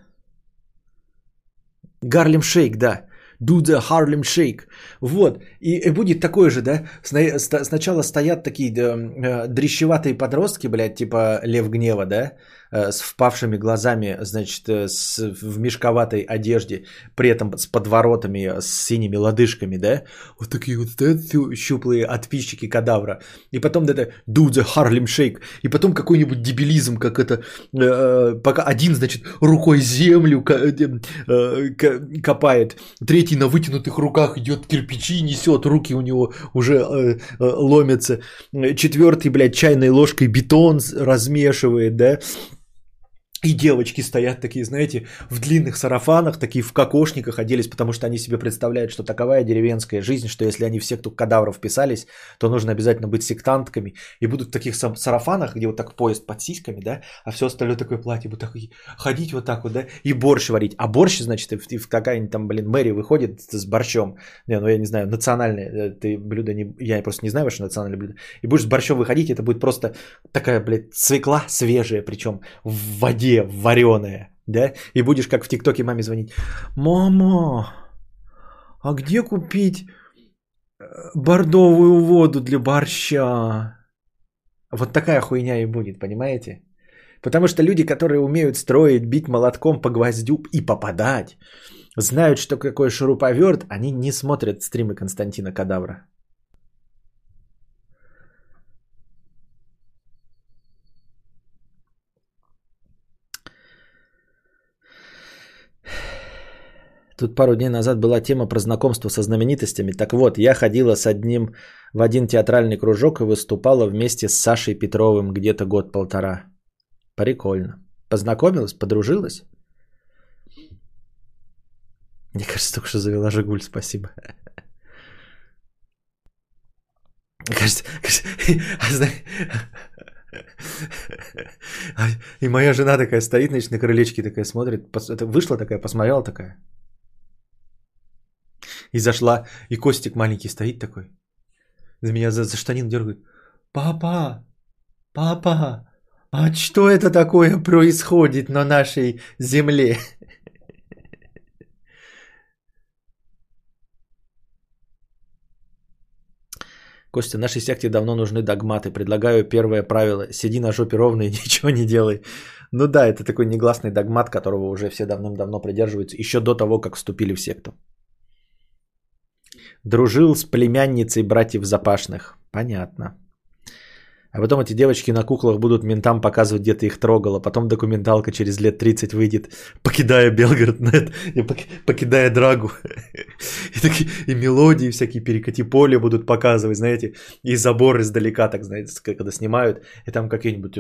Гарлем Шейк, да. Do the Harlem Shake. Вот. И будет такое же, да? Сначала стоят такие дрищеватые подростки, блядь, типа Лев Гнева, да? С впавшими глазами, значит, в мешковатой одежде, при этом с подворотами, с синими лодыжками, да? Вот такие вот щуплые отписчики Кадавра. И потом это Do the Harlem Shake. И потом какой-нибудь дебилизм, как это... Пока один, значит, рукой землю копает, третий на вытянутых руках идет кирпичи, несет, руки у него уже ломятся. Четвертый, блядь, чайной ложкой бетон размешивает, да. И девочки стоят такие, знаете, в длинных сарафанах, такие в кокошниках оделись, потому что они себе представляют, что таковая деревенская жизнь, что если они в секту Кадавра вписались, то нужно обязательно быть сектантками. И будут в таких сарафанах, где вот так поезд под сиськами, да, а все остальное такое платье, будут так ходить вот так вот, да, и борщ варить. А борщ, значит, и в какая-нибудь там, блин, мэрия выходит с борщом. Не, ну я не знаю, национальное ты блюдо, не, я просто не знаю ваше национальное блюдо. И будешь с борщом выходить, это будет просто такая, блядь, свекла свежая, причем в воде. Вареная, да? И будешь как в ТикТоке маме звонить. Мама, а где купить бордовую воду для борща? Вот такая хуйня и будет, понимаете? Потому что люди, которые умеют строить, бить молотком по гвоздю и попадать, знают, что какой шуруповерт, они не смотрят стримы Константина Кадавра. Тут пару дней назад была тема про знакомство со знаменитостями. Так вот, я ходила с одним в один театральный кружок и выступала вместе с Сашей Петровым где-то год-полтора. Прикольно. Познакомилась, подружилась? Мне кажется, только что завела «Жигуль», спасибо. Кажется, и моя жена такая стоит, значит, на крылечке такая смотрит. Вышла такая, посмотрела такая. И зашла, и Костик маленький стоит такой. За меня за штанин дергает. Папа, папа, а что это такое происходит на нашей земле? Костя, нашей секте давно нужны догматы. Предлагаю первое правило. Сиди на жопе ровно и ничего не делай. Ну да, это такой негласный догмат, которого уже все давным-давно придерживаются. Еще до того, как вступили в секту. Дружил с племянницей братьев Запашных. Понятно. А потом эти девочки на куклах будут ментам показывать, где ты их трогала. Потом документалка через лет 30 выйдет, покидая Белгород.нет, покидая Драгу. И такие, и мелодии всякие, перекати поле будут показывать, знаете. И забор издалека, так знаете, когда снимают. И там какие-нибудь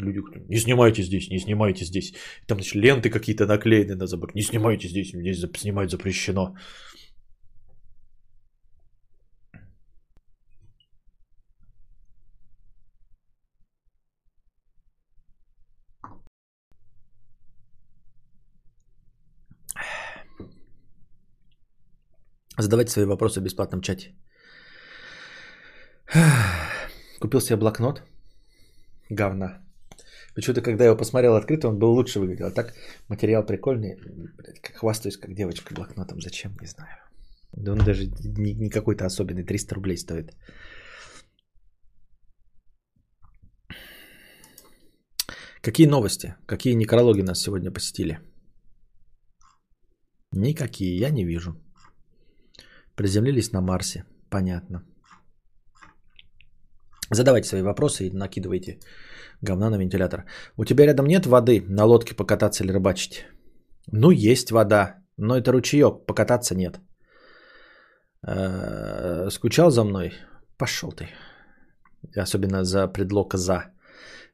люди, не снимайте здесь, не снимайте здесь. И там, значит, ленты какие-то наклеены на забор. Не снимайте здесь, здесь снимать запрещено. Задавайте свои вопросы в бесплатном чате. Купил себе блокнот. Говна. Почему-то, когда я его посмотрел открыто, он был лучше выглядел. А так материал прикольный. Блядь, хвастаюсь, как девочка блокнотом. Зачем? Не знаю. Да он даже не какой-то особенный. 300 рублей стоит. Какие новости? Какие некрологи нас сегодня посетили? Никакие. Я не вижу. Приземлились на Марсе. Понятно. Задавайте свои вопросы и накидывайте говна на вентилятор. У тебя рядом нет воды на лодке покататься или рыбачить? Ну, есть вода, но это ручеек, покататься нет. Скучал за мной? Пошел ты. Особенно за предлог «за».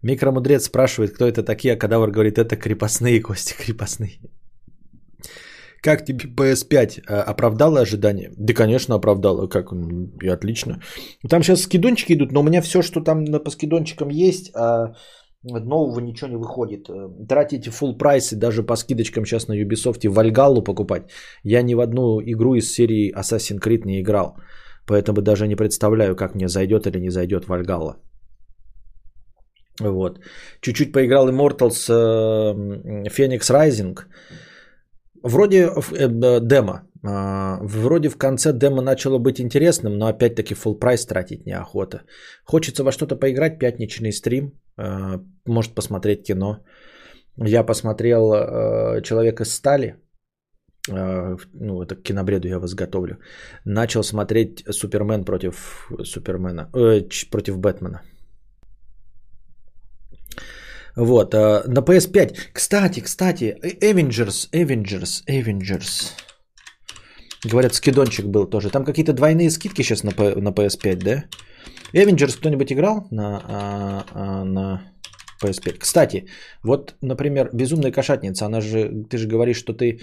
Микромудрец спрашивает, кто это такие, а Кадавр говорит, это крепостные, Костя, крепостные. Как тебе PS5? Оправдало ожидания? Да, конечно, оправдало. Как? И отлично. Там сейчас скидончики идут, но у меня все, что там по скидончикам есть, а нового ничего не выходит. Тратите full прайсы даже по скидочкам сейчас на Ubisoft, Вальгаллу покупать. Я ни в одну игру из серии Assassin's Creed не играл. Поэтому даже не представляю, как мне зайдет или не зайдет Вальгалла. Вот. Чуть-чуть поиграл Immortals Phoenix Rising. Вроде демо. Вроде в конце демо начало быть интересным, но опять-таки full прайс тратить неохота. Хочется во что-то поиграть, пятничный стрим, может посмотреть кино. Я посмотрел «Человека из стали». Ну, это к кинобреду я вас готовлю. Начал смотреть «Супермен против Супермена», против Бэтмена. Вот, на PS5. Кстати, Avengers. Говорят, скидончик был тоже. Там какие-то двойные скидки сейчас на PS5, да? Avengers кто-нибудь играл на PS5? Кстати, вот, например, «Безумная кошатница». Она же, ты же говоришь, что ты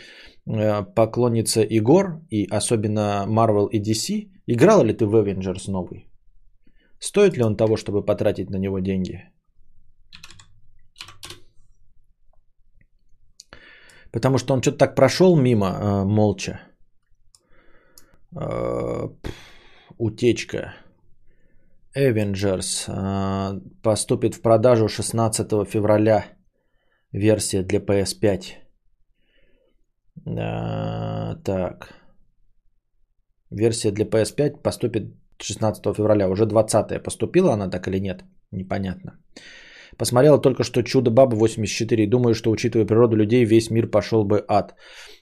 поклонница игр, и особенно Marvel и DC. Играла ли ты в Avengers новый? Стоит ли он того, чтобы потратить на него деньги? Потому что он что-то так прошел мимо, молча. Утечка. Avengers поступит в продажу 16 февраля. Версия для PS5. Так. Версия для PS5 поступит 16 февраля. Уже 20-я поступила она так или нет? Непонятно. Посмотрела только что «Чудо-баба 84». Думаю, что, учитывая природу людей, весь мир пошел бы ад.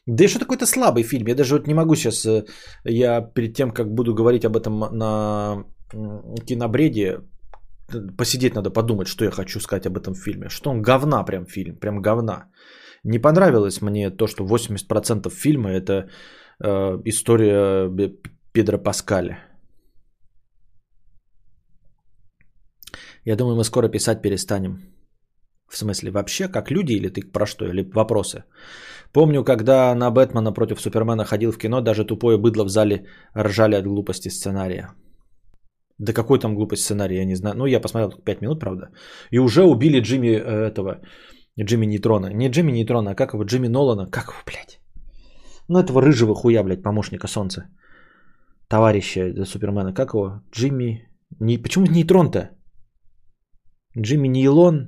Да и что такой-то слабый фильм? Я даже вот не могу сейчас... Я перед тем, как буду говорить об этом на кинобреде, посидеть надо, подумать, что я хочу сказать об этом фильме. Что он говна прям фильм, прям говна. Не понравилось мне то, что 80% фильма – это история Педро Паскаля. Я думаю, мы скоро писать перестанем. В смысле, вообще, как люди, или ты про что, или вопросы? Помню, когда на «Бэтмена против Супермена» ходил в кино, даже тупое быдло в зале ржали от глупости сценария. Да какой там глупость сценария, я не знаю. Ну, я посмотрел только 5 минут, правда. И уже убили Джимми Нейтрона. Не Джимми Нейтрона, а как его, Джимми Нолана. Как его, блядь? Ну, этого рыжего хуя, блядь, помощника Солнца. Товарища Супермена. Как его? Джимми... Почему Нейтрон-то? Джимми Нейлон,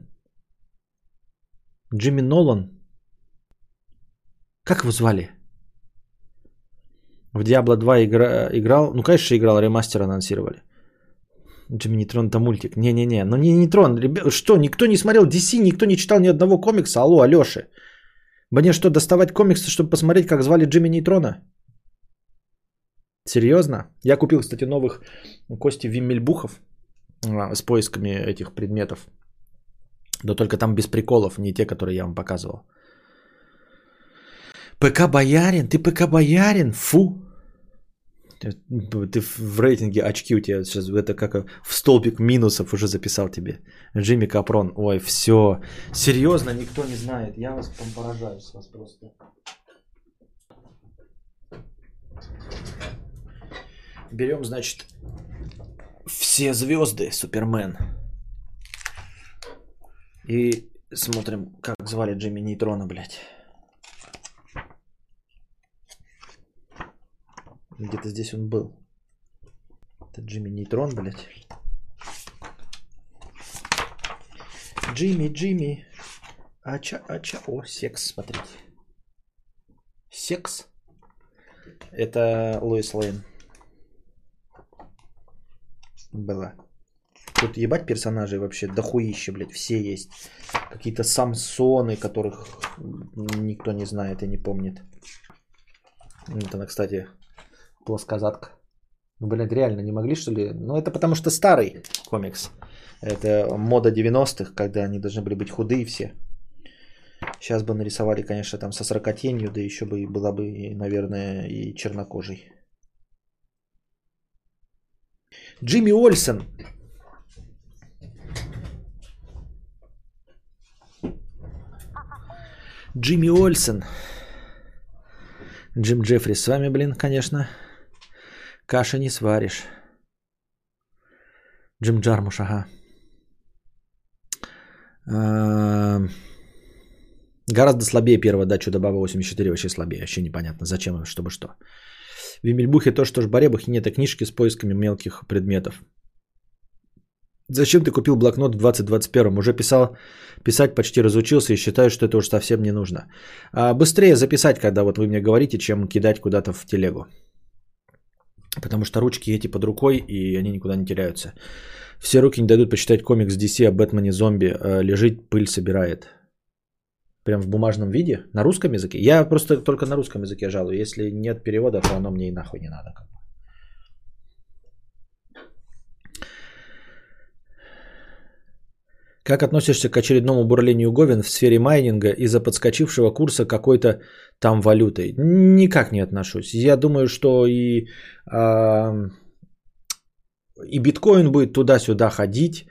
Джимми Нолан, как его звали? В Diablo 2 играл, ну конечно играл, ремастер анонсировали. Джимми Нейтрон это мультик, ну не Нейтрон, ребят, что, никто не смотрел DC, никто не читал ни одного комикса, алло, Алёша, мне что, доставать комиксы, чтобы посмотреть, как звали Джимми Нейтрона? Серьезно? Я купил, кстати, новых Кости Виммельбухов. С поисками этих предметов. Да только там без приколов, не те, которые я вам показывал. ПК-боярин? Ты ПК-боярин? Фу! Ты в рейтинге очки у тебя сейчас, это как в столбик минусов уже записал тебе. Джимми Капрон. Ой, все. Серьезно, никто не знает. Я вас поражаюсь с вас просто. Берем, значит... Все звезды, Супермен. И смотрим, как звали Джимми Нейтрона, блядь. Где-то здесь он был. Это Джимми Нейтрон, блядь. Джимми. Ача. О, секс, смотрите. Секс. Это Лоис Лейн. Было. Тут ебать персонажей вообще дохуище, блядь, все есть. Какие-то Самсоны, которых никто не знает и не помнит. Вот она, кстати, плоскозадка. Ну, блядь, реально не могли, что ли? Ну, это потому что старый комикс. Это мода 90-х, когда они должны были быть худые все. Сейчас бы нарисовали, конечно, там со сорокотенью, да еще бы была бы, наверное, и чернокожей. Джимми Ольсен. Джимми Ольсен. Джим Джеффрис с вами, блин, конечно. Каши не сваришь. Джим Джармуш, ага. Гораздо слабее первого, да, Чудо-баба 84, вообще слабее, вообще непонятно, зачем, чтобы что. В Емельбухе то, что ж Баребухе нет, а книжки с поисками мелких предметов. Зачем ты купил блокнот в 2021-м? Уже писать почти разучился и считаю, что это уж совсем не нужно. Быстрее записать, когда вот вы мне говорите, чем кидать куда-то в телегу. Потому что ручки эти под рукой, и они никуда не теряются. Все руки не дадут почитать комикс DC о Бэтмене зомби. Лежит, пыль собирает. Прям в бумажном виде? На русском языке? Я просто только на русском языке жалую. Если нет перевода, то оно мне и нахуй не надо. Как относишься к очередному бурлению говен в сфере майнинга из-за подскочившего курса какой-то там валюты? Никак не отношусь. Я думаю, что и биткоин будет туда-сюда ходить,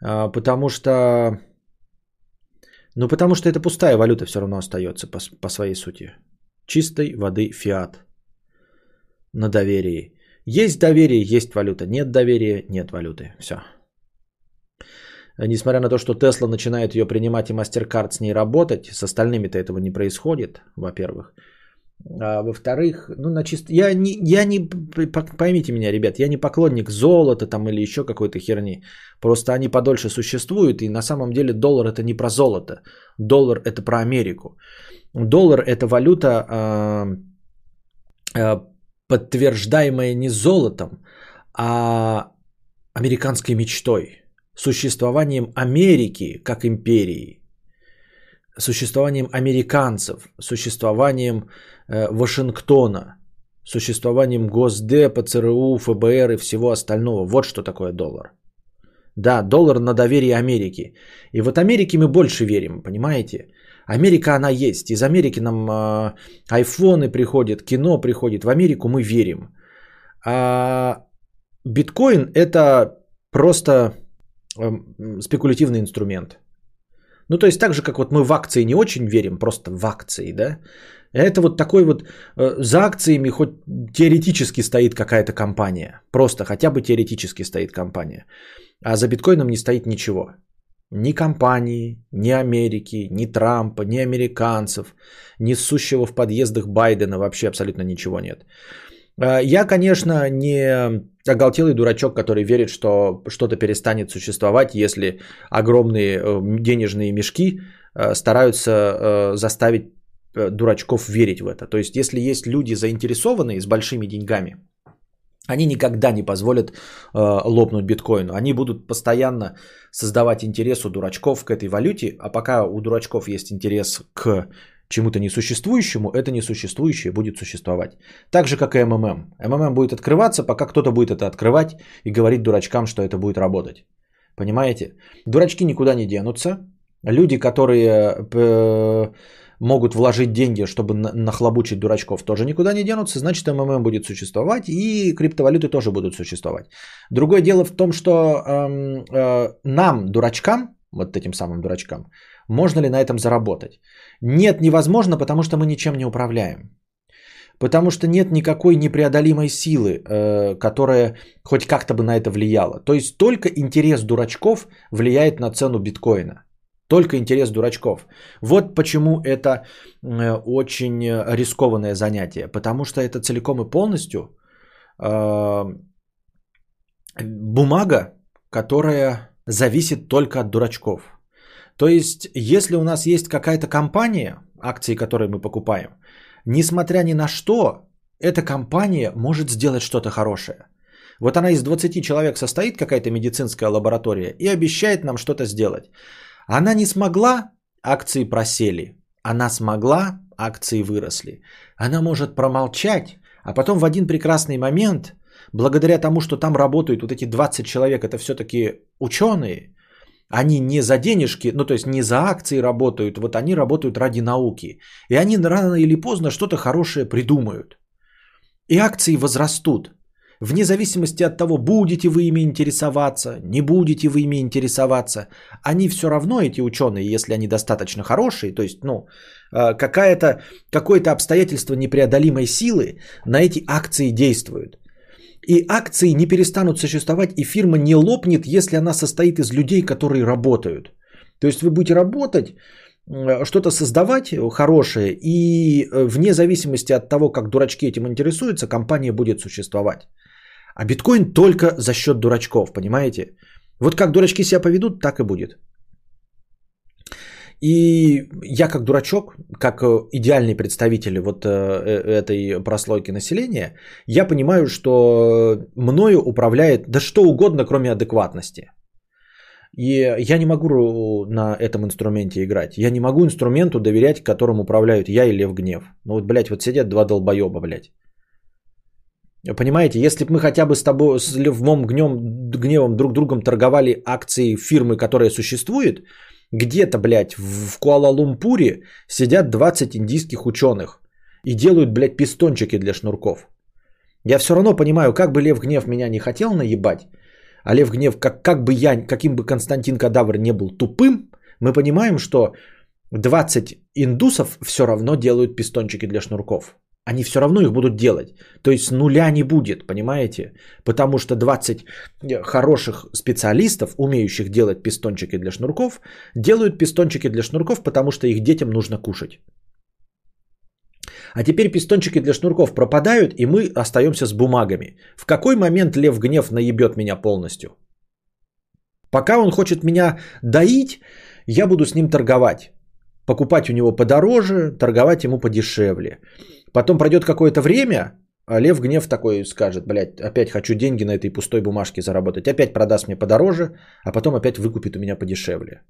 потому что это пустая валюта все равно остается по своей сути. Чистой воды фиат на доверии. Есть доверие, есть валюта. Нет доверия, нет валюты. Все. Несмотря на то, что Tesla начинает ее принимать и MasterCard с ней работать, с остальными-то этого не происходит, во-первых. А во-вторых, поймите меня, ребят, я не поклонник золота там или еще какой-то херни. Просто они подольше существуют, и на самом деле доллар это не про золото. Доллар это про Америку. Доллар это валюта, подтверждаемая не золотом, а американской мечтой. Существованием Америки как империи, существованием американцев, существованием Вашингтона, существованием Госдепа, ЦРУ, ФБР и всего остального. Вот что такое доллар. Да, доллар на доверие Америки. И вот Америке мы больше верим, понимаете? Америка она есть. Из Америки нам айфоны приходят, кино приходит. В Америку мы верим. А биткоин это просто... спекулятивный инструмент. Ну, то есть так же, как вот мы в акции не очень верим, просто в акции, да? Это вот такой вот за акциями хоть теоретически стоит какая-то компания. Просто хотя бы теоретически стоит компания. А за биткоином не стоит ничего. Ни компании, ни Америки, ни Трампа, ни американцев, ни сущего в подъездах Байдена. Вообще абсолютно ничего нет. Я, конечно, не оголтелый дурачок, который верит, что что-то перестанет существовать, если огромные денежные мешки стараются заставить дурачков верить в это. То есть, если есть люди заинтересованные с большими деньгами, они никогда не позволят лопнуть биткоину. Они будут постоянно создавать интерес у дурачков к этой валюте, а пока у дурачков есть интерес к чему-то несуществующему, это несуществующее будет существовать. Так же, как и МММ. МММ будет открываться, пока кто-то будет это открывать и говорить дурачкам, что это будет работать. Понимаете? Дурачки никуда не денутся. Люди, которые могут вложить деньги, чтобы нахлобучить дурачков, тоже никуда не денутся. Значит, МММ будет существовать и криптовалюты тоже будут существовать. Другое дело в том, что нам, дурачкам, вот этим самым дурачкам, можно ли на этом заработать? Нет, невозможно, потому что мы ничем не управляем. Потому что нет никакой непреодолимой силы, которая хоть как-то бы на это влияла. То есть только интерес дурачков влияет на цену биткоина. Только интерес дурачков. Вот почему это очень рискованное занятие. Потому что это целиком и полностью бумага, которая зависит только от дурачков. То есть, если у нас есть какая-то компания, акции которой мы покупаем, несмотря ни на что, эта компания может сделать что-то хорошее. Вот она из 20 человек состоит, какая-то медицинская лаборатория, и обещает нам что-то сделать. Она не смогла, акции просели. Она смогла, акции выросли. Она может промолчать, а потом в один прекрасный момент, благодаря тому, что там работают вот эти 20 человек, это все-таки ученые, они не за денежки, ну то есть не за акции работают, вот они работают ради науки. И они рано или поздно что-то хорошее придумают. И акции возрастут. вне зависимости от того, будете вы ими интересоваться, не будете вы ими интересоваться, они все равно, эти ученые, если они достаточно хорошие, то есть, ну, какое-то обстоятельство непреодолимой силы на эти акции действуют. И акции не перестанут существовать, и фирма не лопнет, если она состоит из людей, которые работают. То есть вы будете работать, что-то создавать хорошее, и вне зависимости от того, как дурачки этим интересуются, компания будет существовать. А биткоин только за счет дурачков, понимаете? Вот как дурачки себя поведут, так и будет. И я как дурачок, как идеальный представитель вот этой прослойки населения, я понимаю, что мною управляет да что угодно, кроме адекватности. И я не могу на этом инструменте играть. Я не могу инструменту доверять, которым управляют я и Лев Гнев. Ну вот, блядь, вот сидят два долбоеба, блядь. Понимаете, если бы мы хотя бы с тобой, с Львом Гневом друг другом торговали акции фирмы, которая существует, где-то, блядь, в Куала-Лумпуре сидят 20 индийских ученых и делают, блядь, пистончики для шнурков. Я все равно понимаю, как бы Лев Гнев меня не хотел наебать, а Лев Гнев, как бы я, каким бы Константин Кадавр не был тупым, мы понимаем, что 20 индусов все равно делают пистончики для шнурков. Они все равно их будут делать. То есть нуля не будет, понимаете? Потому что 20 хороших специалистов, умеющих делать пистончики для шнурков, делают пистончики для шнурков, потому что их детям нужно кушать. А теперь пистончики для шнурков пропадают, и мы остаемся с бумагами. В какой момент Лев Гнев наебет меня полностью? Пока он хочет меня доить, я буду с ним торговать. Покупать у него подороже, торговать ему подешевле. Потом пройдет какое-то время, а Лев Гнев такой скажет: блядь, опять хочу деньги на этой пустой бумажке заработать. Опять продаст мне подороже, а потом опять выкупит у меня подешевле.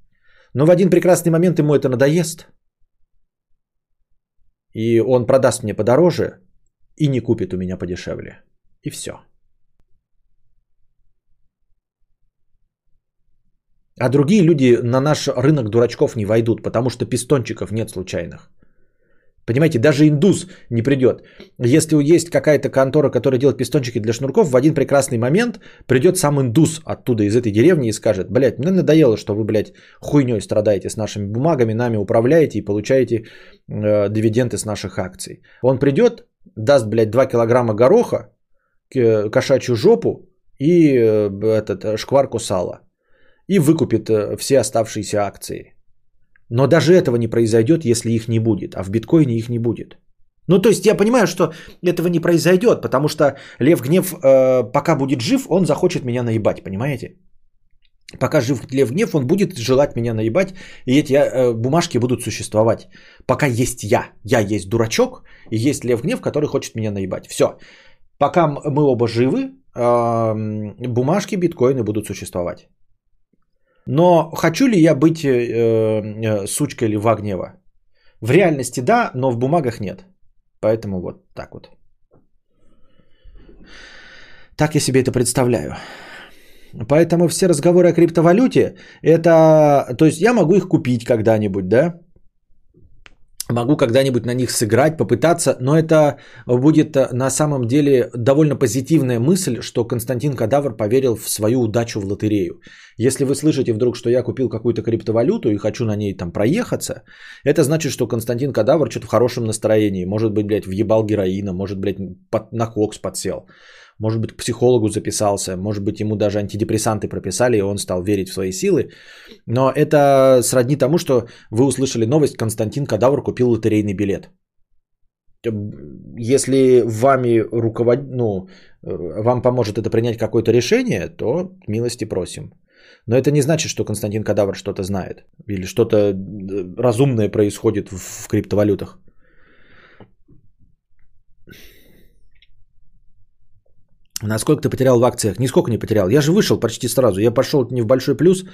Но в один прекрасный момент ему это надоест. И он продаст мне подороже и не купит у меня подешевле. И все. А другие люди на наш рынок дурачков не войдут, потому что пистончиков нет случайных. Понимаете, даже индус не придет. Если есть какая-то контора, которая делает пистончики для шнурков, в один прекрасный момент придет сам индус оттуда из этой деревни и скажет: блядь, мне надоело, что вы, блядь, хуйней страдаете с нашими бумагами, нами управляете и получаете дивиденды с наших акций. Он придет, даст, блядь, 2 килограмма гороха, кошачью жопу и шкварку сала. И выкупит все оставшиеся акции. Но даже этого не произойдет, если их не будет. А в биткоине их не будет. Ну, то есть я понимаю, что этого не произойдет, потому что Лев Гнев, пока будет жив, он захочет меня наебать, понимаете? Пока жив Лев Гнев, он будет желать меня наебать, и эти бумажки будут существовать. Пока есть я. Я есть дурачок, и есть Лев Гнев, который хочет меня наебать. Все. Пока мы оба живы, бумажки, биткоины будут существовать. Но хочу ли я быть сучкой Льва Гнева? В реальности да, но в бумагах нет. Поэтому вот так вот. Так я себе это представляю. Поэтому все разговоры о криптовалюте, это... То есть я могу их купить когда-нибудь, да? Могу когда-нибудь на них сыграть, попытаться. Но это будет на самом деле довольно позитивная мысль, что Константин Кадавр поверил в свою удачу в лотерею. Если вы слышите вдруг, что я купил какую-то криптовалюту и хочу на ней там проехаться, это значит, что Константин Кадавр что-то в хорошем настроении. Может быть, блядь, въебал героина, может, блядь, на кокс подсел. Может быть, к психологу записался, может быть, ему даже антидепрессанты прописали, и он стал верить в свои силы. Но это сродни тому, что вы услышали новость: Константин Кадавр купил лотерейный билет. Если вами вам поможет это принять какое-то решение, то милости просим. Но это не значит, что Константин Кадавр что-то знает или что-то разумное происходит в криптовалютах. Насколько ты потерял в акциях? Нисколько не потерял. Я же вышел почти сразу. Я пошел не в большой плюс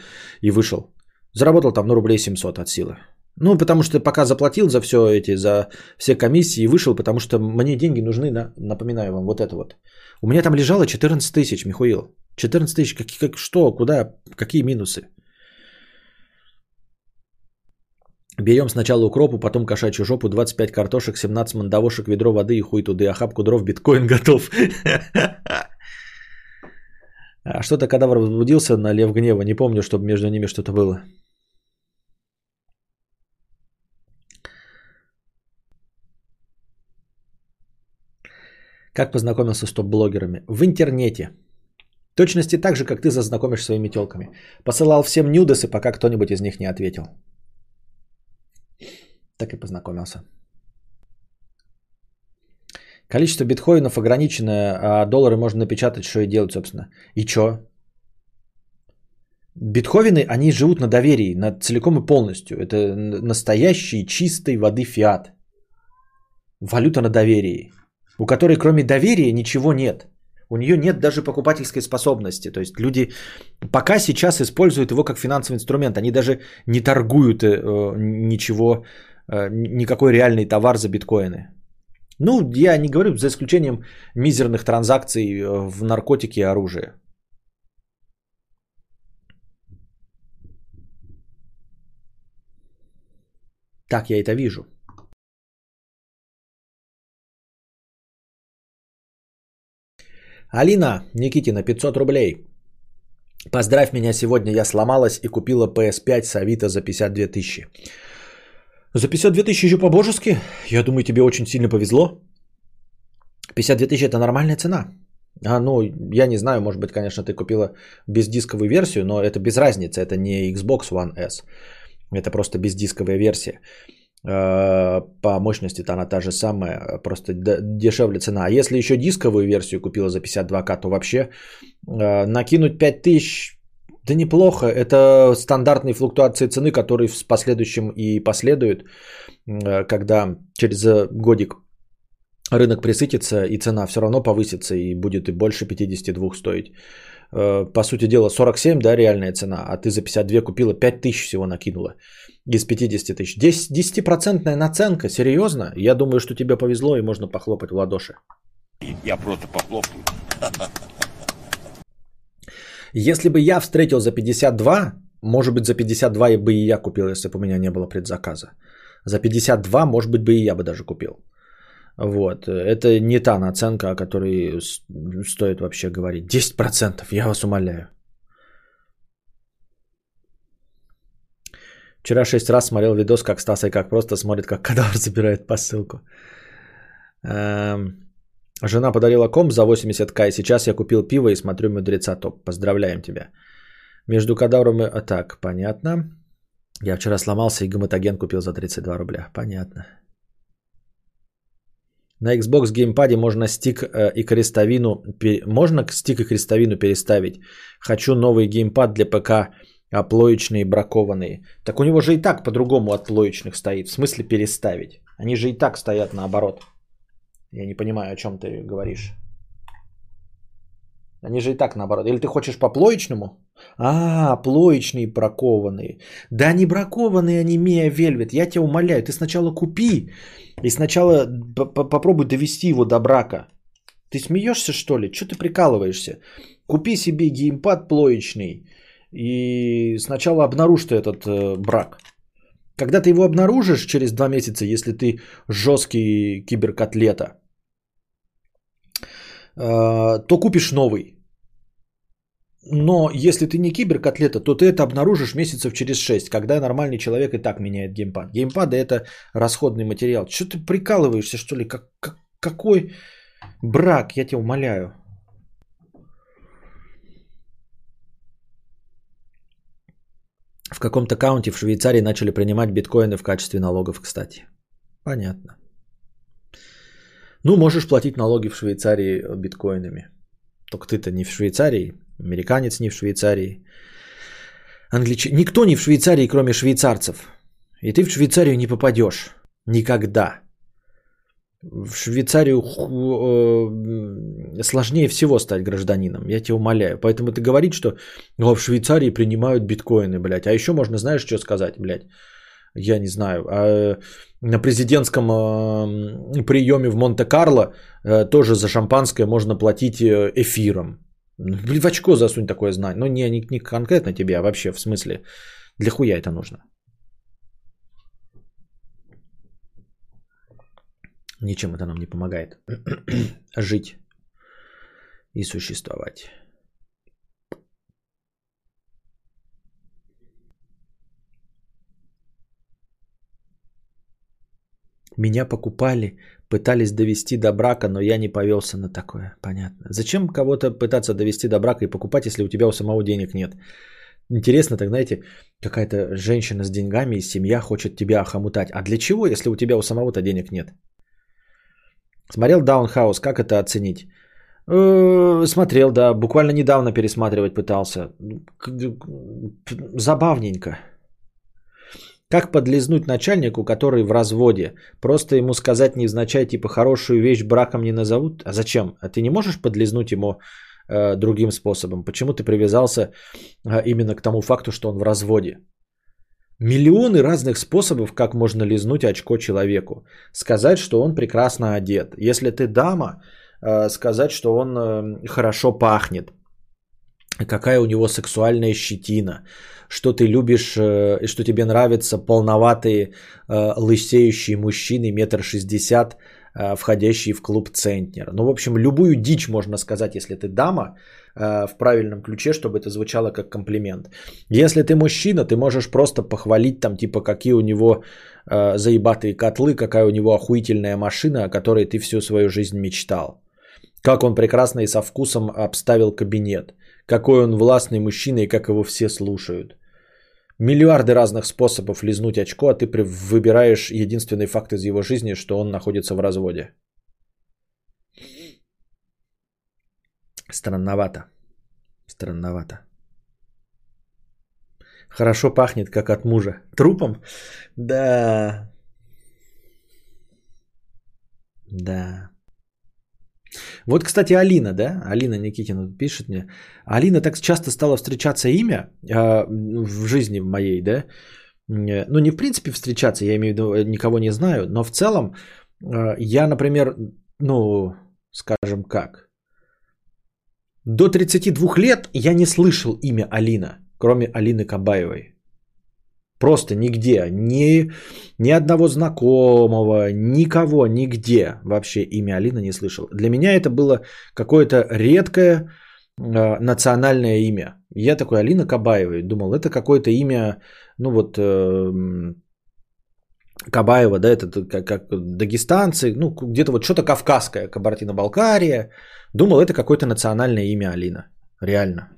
и вышел. Заработал там, рублей 700 от силы. Ну, потому что пока заплатил за все комиссии и вышел, потому что мне деньги нужны, напоминаю вам, вот это вот. У меня там лежало 14 тысяч, Михаил. 14 тысяч, что, куда, какие минусы? Берем сначала укропу, потом кошачью жопу, 25 картошек, 17 мандавошек, ведро воды и хуй туды, охапку дров, биткоин готов. Что-то Кадавр возбудился на лев гнева. Не помню, чтобы между ними что-то было. Как познакомился с топ-блогерами? В интернете. В точности так же, как ты зазнакомишь с своими телками. Посылал всем нюдесы, пока кто-нибудь из них не ответил. Так и познакомился. Количество биткоинов ограничено, а доллары можно напечатать, что и делать, собственно. И чё? Битховины, они живут на доверии, на целиком и полностью. Это настоящий чистой воды фиат. Валюта на доверии, у которой кроме доверия ничего нет. У нее нет даже покупательской способности. То есть люди пока сейчас используют его как финансовый инструмент. Они даже не торгуют ничего, никакой реальный товар за биткоины. Ну, я не говорю, за исключением мизерных транзакций в наркотики и оружие. Так я это вижу. Алина Никитина, 500 рублей. Поздравь меня, сегодня я сломалась и купила PS5 с Авито за 52 тысячи. За 52 тысячи еще по-божески? Я думаю, тебе очень сильно повезло. 52 тысячи – это нормальная цена. А, ну, я не знаю, может быть, конечно, ты купила бездисковую версию, но это без разницы, это не Xbox One S. Это просто бездисковая версия. По мощности-то она та же самая, просто дешевле цена. А если еще дисковую версию купила за 52к, то вообще накинуть 5 тысяч, да неплохо. Это стандартные флуктуации цены, которые в последующем и последуют, когда через годик рынок пресытится и цена все равно повысится и будет и больше 52 стоить. По сути дела 47, да, реальная цена, а ты за 52 купила, 5 тысяч всего накинула из 50 тысяч. 10% наценка, серьезно? Я думаю, что тебе повезло и можно похлопать в ладоши. Я просто похлопаю. Если бы я встретил за 52, может быть за 52 бы и я купил, если бы у меня не было предзаказа. За 52, может быть, бы и я бы даже купил. Вот, это не та наценка, о которой стоит вообще говорить. 10%, я вас умоляю. Вчера 6 раз смотрел видос, как Стас Айкак просто смотрит, как Кадавр забирает посылку. Жена подарила комп за 80к, и сейчас я купил пиво и смотрю «Мудреца топ». Поздравляем тебя. Между Кадавром и... Так, понятно. Я вчера сломался и гоматоген купил за 32 рубля. Понятно. На Xbox геймпаде можно стик и крестовину, можно стик и крестовину переставить. Хочу новый геймпад для ПК, оплоечные, бракованные. Так у него же и так по-другому от плоечных стоит. В смысле переставить? Они же и так стоят наоборот. Я не понимаю, о чем ты говоришь. Они же и так наоборот. Или ты хочешь по плоечному? А, плоечные бракованные. Да не бракованные, они Mia Velvet. Я тебя умоляю, ты сначала купи. И сначала попробуй довести его до брака. Ты смеешься, что ли? Чего ты прикалываешься? Купи себе геймпад плоечный. И сначала обнаружь ты этот брак. Когда ты его обнаружишь через 2 месяца, если ты жесткий киберкотлета, то купишь новый. Но если ты не киберкотлета, то ты это обнаружишь месяцев через 6, когда нормальный человек и так меняет геймпад. Геймпады – это расходный материал. Что ты прикалываешься, что ли? Какой брак, я тебя умоляю. В каком-то каунте в Швейцарии начали принимать биткоины в качестве налогов, кстати. Понятно. Ну, можешь платить налоги в Швейцарии биткоинами. Только ты-то не в Швейцарии. Американец не в Швейцарии, никто не в Швейцарии, кроме швейцарцев. И ты в Швейцарию не попадешь. Никогда. В Швейцарию сложнее всего стать гражданином, я тебя умоляю. Поэтому ты говоришь, что в Швейцарии принимают биткоины, блядь. А еще можно, знаешь, что сказать, блядь? Я не знаю. На президентском приеме в Монте-Карло тоже за шампанское можно платить эфиром. В очко засунь такое знание. Ну, не конкретно тебе, а вообще, в смысле, для хуя это нужно. Ничем это нам не помогает. Жить и существовать. Меня покупали, пытались довести до брака, но я не повелся на такое. Понятно. Зачем кого-то пытаться довести до брака и покупать, если у тебя у самого денег нет? Интересно, так знаете, какая-то женщина с деньгами и семья хочет тебя охомутать. А для чего, если у тебя у самого-то денег нет? Смотрел Даунхаус, как это оценить? Смотрел, да, буквально недавно пересматривать пытался. Забавненько. Как подлизнуть начальнику, который в разводе? Просто ему сказать невзначай, типа, хорошую вещь браком не назовут? А зачем? А ты не можешь подлизнуть ему другим способом? Почему ты привязался именно к тому факту, что он в разводе? Миллионы разных способов, как можно лизнуть очко человеку. Сказать, что он прекрасно одет. Если ты дама, сказать, что он хорошо пахнет. Какая у него сексуальная щетина, что ты любишь, что тебе нравятся полноватые лысеющие мужчины 1,60 м, входящие в клуб «Центнер». Ну, в общем, любую дичь можно сказать, если ты дама, в правильном ключе, чтобы это звучало как комплимент. Если ты мужчина, ты можешь просто похвалить там, типа, какие у него заебатые котлы, какая у него охуительная машина, о которой ты всю свою жизнь мечтал. Как он прекрасно и со вкусом обставил кабинет. Какой он властный мужчина и как его все слушают. Миллиарды разных способов лизнуть очко, а ты выбираешь единственный факт из его жизни, что он находится в разводе. Странновато. Странновато. Хорошо пахнет, как от мужа. Трупом? Да. Да. Вот, кстати, Алина, да? Алина Никитина пишет мне. Алина так часто стала встречаться имя в жизни моей, да? Ну, не в принципе встречаться, я имею в виду, никого не знаю, но в целом я, например, ну, скажем как, до 32 лет я не слышал имя Алина, кроме Алины Кабаевой. Просто нигде, ни одного знакомого, никого, нигде вообще имя Алина не слышал. Для меня это было какое-то редкое национальное имя. Я такой Алина Кабаева, думал, это какое-то имя, ну вот Кабаева, да, это как дагестанцы, ну где-то вот что-то кавказское, Кабардино-Балкария. Думал, это какое-то национальное имя Алина, реально.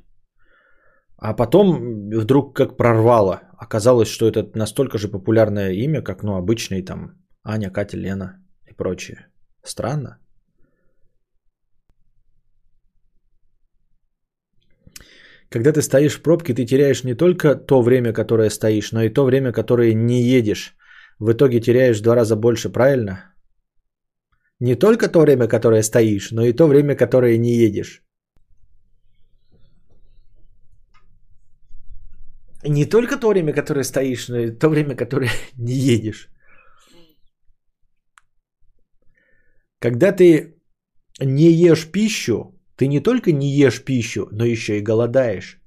А потом вдруг как прорвало. Оказалось, что это настолько же популярное имя, как, ну, обычные там Аня, Катя, Лена и прочее. Странно. Когда ты стоишь в пробке, ты теряешь не только то время, которое стоишь, но и то время, которое не едешь. В итоге теряешь в 2 раза больше, правильно? Не только то время, которое стоишь, но и то время, которое не едешь. Не только то время, которое стоишь, но и то время, которое не едешь. Когда ты не ешь пищу, ты не только не ешь пищу, но еще и голодаешь.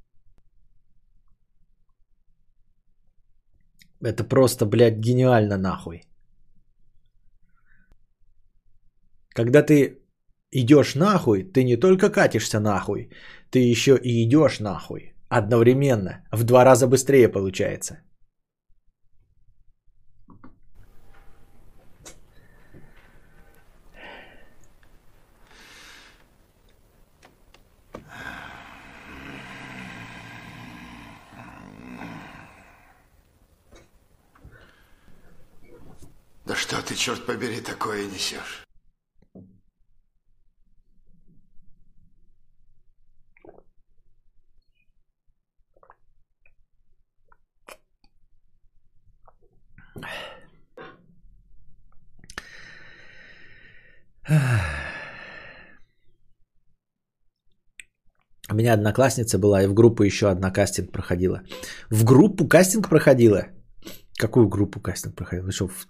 Это просто, блядь, гениально нахуй. Когда ты идешь нахуй, ты не только катишься нахуй, ты еще и идешь нахуй. Одновременно. В 2 раза быстрее получается. Да что ты, черт побери, такое несешь? У меня одноклассница была, и в группу еще одна кастинг проходила. В группу кастинг проходила? Какую группу кастинг проходила? Вы что, в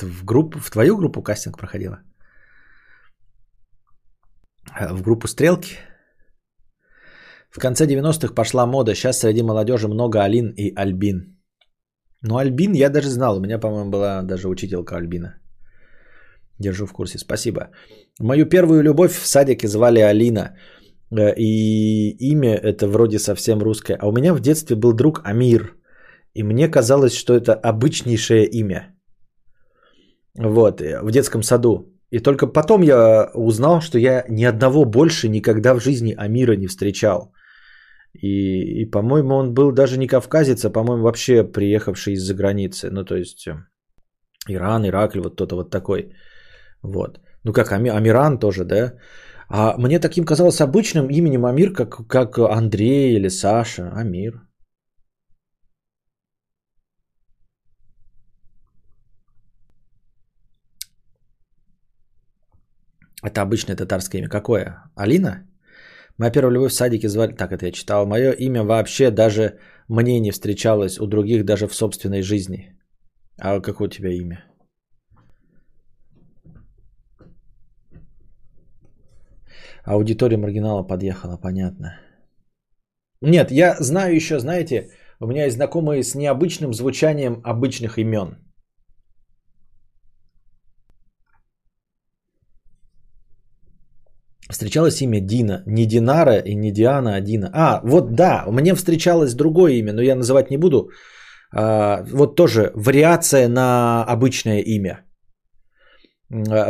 твою группу кастинг проходила? В группу «Стрелки»? В конце 90-х пошла мода. Сейчас среди молодежи много Алин и Альбин. Ну, Альбин я даже знал. У меня, по-моему, была даже учителька Альбина. Держу в курсе. Спасибо. Мою первую любовь в садике звали Алина. И имя это вроде совсем русское. А у меня в детстве был друг Амир. И мне казалось, что это обычнейшее имя. Вот, в детском саду. И только потом я узнал, что я ни одного больше никогда в жизни Амира не встречал. И по-моему, он был даже не кавказец, а, по-моему, вообще приехавший из-за границы. Ну, то есть, Иран, Иракль, вот кто-то вот такой. Вот. Ну, как Амиран тоже, да? А мне таким казалось обычным именем Амир, как Андрей или Саша. Амир. Это обычное татарское имя. Какое? Алина? Моя первая любовь в садике звали... Так, это я читал. Мое имя вообще даже мне не встречалось у других, даже в собственной жизни. А какое у тебя имя? Аудитория маргинала подъехала, понятно. Нет, я знаю еще, знаете, у меня есть знакомые с необычным звучанием обычных имен. Встречалось имя Дина. Не Динара и не Диана, а Дина. А, вот да, мне встречалось другое имя, но я называть не буду. Вот тоже вариация на обычное имя.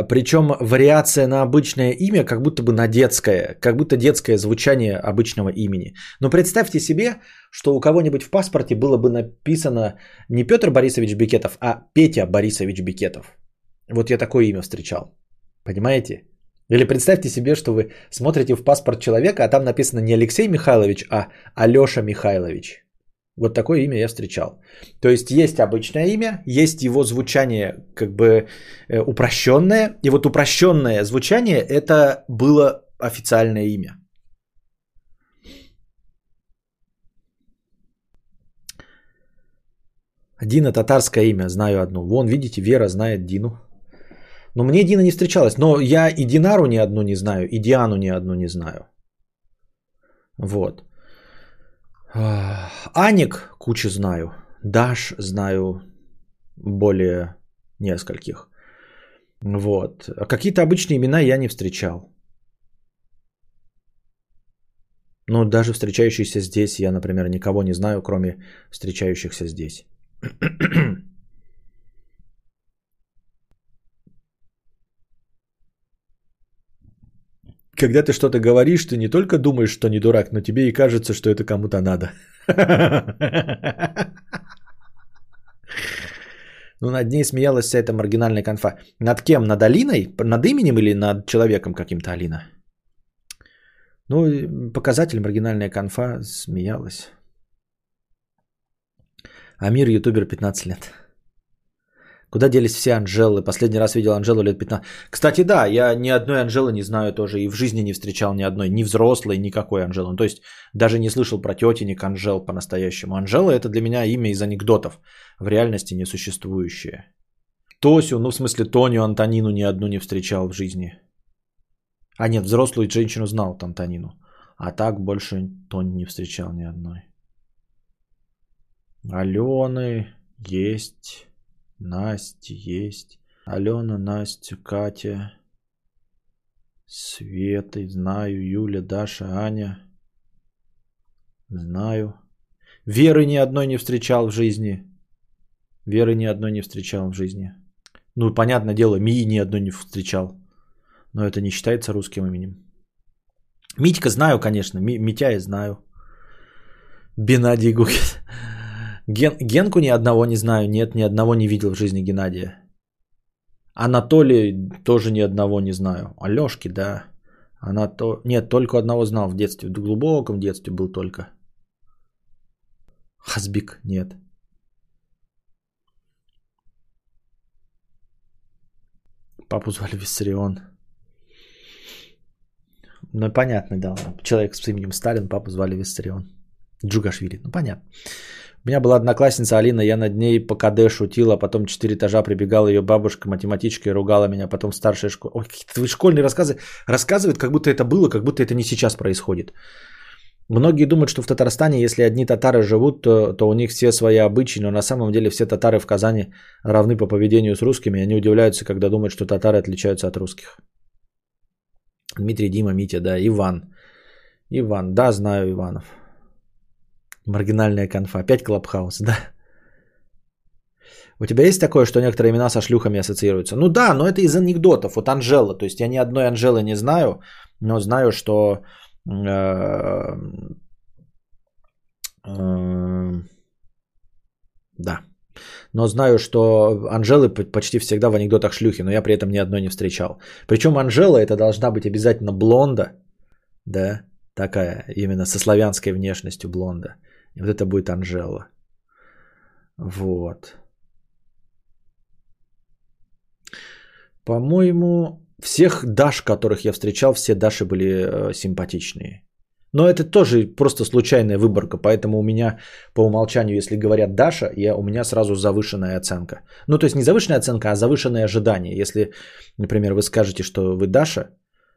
Причем вариация на обычное имя, как будто бы на детское. Как будто детское звучание обычного имени. Но представьте себе, что у кого-нибудь в паспорте было бы написано не Петр Борисович Бекетов, а Петя Борисович Бекетов. Вот я такое имя встречал. Понимаете? Или представьте себе, что вы смотрите в паспорт человека, а там написано не Алексей Михайлович, а Алёша Михайлович. Вот такое имя я встречал. То есть есть обычное имя, есть его звучание как бы упрощенное. И вот упрощенное звучание – это было официальное имя. Дина – татарское имя, знаю одну. Вон, видите, Вера знает Дину. Но мне Дина не встречалась. Но я и Динару ни одну не знаю, и Диану ни одну не знаю. Вот. Аник кучу знаю. Даш знаю более нескольких. Вот. А какие-то обычные имена я не встречал. Но даже встречающихся здесь я, например, никого не знаю, кроме встречающихся здесь. Когда ты что-то говоришь, ты не только думаешь, что не дурак, но тебе и кажется, что это кому-то надо. Ну, над ней смеялась вся эта маргинальная конфа. Над кем? Над Алиной? Над именем или над человеком каким-то Алина? Ну, показатель маргинальная конфа смеялась. Амир, ютубер, 15 лет. Куда делись все Анжелы? Последний раз видел Анжелу лет 15. Кстати, да, я ни одной Анжелы не знаю тоже. И в жизни не встречал ни одной. Ни взрослой, никакой Анжелы. Ну, то есть, даже не слышал про тетенек Анжел по-настоящему. Анжела – это для меня имя из анекдотов. В реальности несуществующее. Тосю, ну, в смысле, Тоню, Антонину ни одну не встречал в жизни. А нет, взрослую женщину знал, Антонину. А так больше Тонь не встречал ни одной. Алены есть... Настя есть. Алена, Настя, Катя, Света, знаю. Юля, Даша, Аня, знаю. Веры ни одной не встречал в жизни. Веры ни одной не встречал в жизни. Ну, понятное дело, Мии ни одной не встречал. Но это не считается русским именем. Митька знаю, конечно. Митя я знаю. Бенадий Гукин. Генку ни одного не знаю, нет, ни одного не видел в жизни Геннадия. Анатолий тоже ни одного не знаю. Алёшки, да. Нет, только одного знал в детстве, в глубоком детстве был только. Хазбик, нет. Папу звали Виссарион. Ну, понятно, да. Человек с именем Сталин, папу звали Виссарион. Джугашвили, ну, понятно. У меня была одноклассница Алина, я над ней по КД шутила, потом 4 этажа прибегала ее бабушка, математичка, и ругала меня, потом в старшей школе. Ой, какие-то школьные рассказы рассказывают, как будто это было, как будто это не сейчас происходит. Многие думают, что в Татарстане, если одни татары живут, то у них все свои обычаи, но на самом деле все татары в Казани равны по поведению с русскими, и они удивляются, когда думают, что татары отличаются от русских. Дмитрий, Дима, Митя, да, Иван. Иван, да, знаю Иванов. Маргинальная конфа. Опять клабхаус, да? У тебя есть такое, что некоторые имена со шлюхами ассоциируются? Ну да, но это из анекдотов. Вот Анжела. То есть я ни одной Анжелы не знаю, но знаю, что да. Но знаю, что Анжелы почти всегда в анекдотах шлюхи, но я при этом ни одной не встречал. Причем Анжела это должна быть обязательно блонда, да, такая, именно со славянской внешностью блонда. И вот это будет Анжела. Вот. По-моему, всех Даш, которых я встречал, все Даши были симпатичные. Но это тоже просто случайная выборка, поэтому у меня по умолчанию, если говорят Даша, у меня сразу завышенная оценка. Ну, то есть не завышенная оценка, а завышенное ожидание. Если, например, вы скажете, что вы Даша,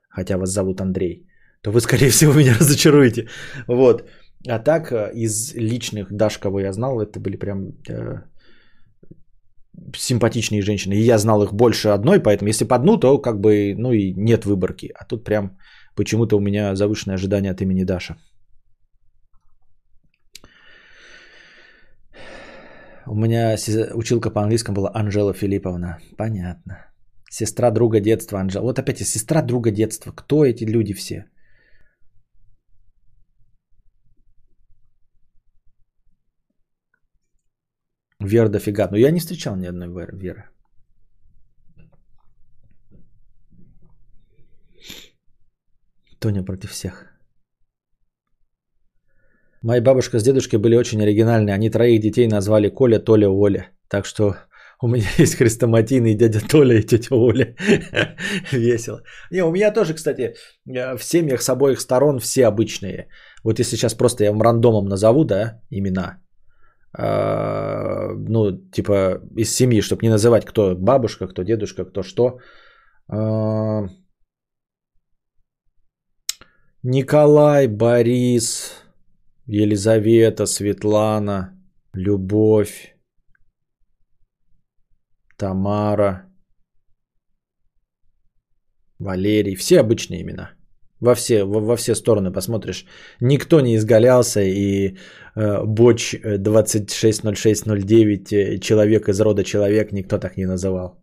хотя вас зовут Андрей, то вы, скорее всего, меня разочаруете. Вот. А так, из личных Даш, кого я знал, это были прям симпатичные женщины. И я знал их больше одной, поэтому если по одну, то как бы, ну и нет выборки. А тут прям почему-то у меня завышенное ожидание от имени Даша. У меня училка по английскому была Анжела Филипповна. Понятно. Сестра друга детства Анжела. Вот опять сестра друга детства. Кто эти люди все? Вера дофига. Но я не встречал ни одной Веры. Тоня против всех. Моя бабушка с дедушкой были очень оригинальны. Они троих детей назвали Коля, Толя, Оля. Так что у меня есть хрестоматийный дядя Толя и тетя Оля. Весело. Не, у меня тоже, кстати, в семьях с обоих сторон все обычные. Вот если сейчас просто я вам рандомом назову, да, имена. Ну, типа из семьи, чтобы не называть, кто бабушка, кто дедушка, кто что. Николай, Борис, Елизавета, Светлана, Любовь, Тамара, Валерий. Все обычные имена. Во все стороны посмотришь. Никто не изгалялся, и Боч 260609, человек из рода человек, никто так не называл.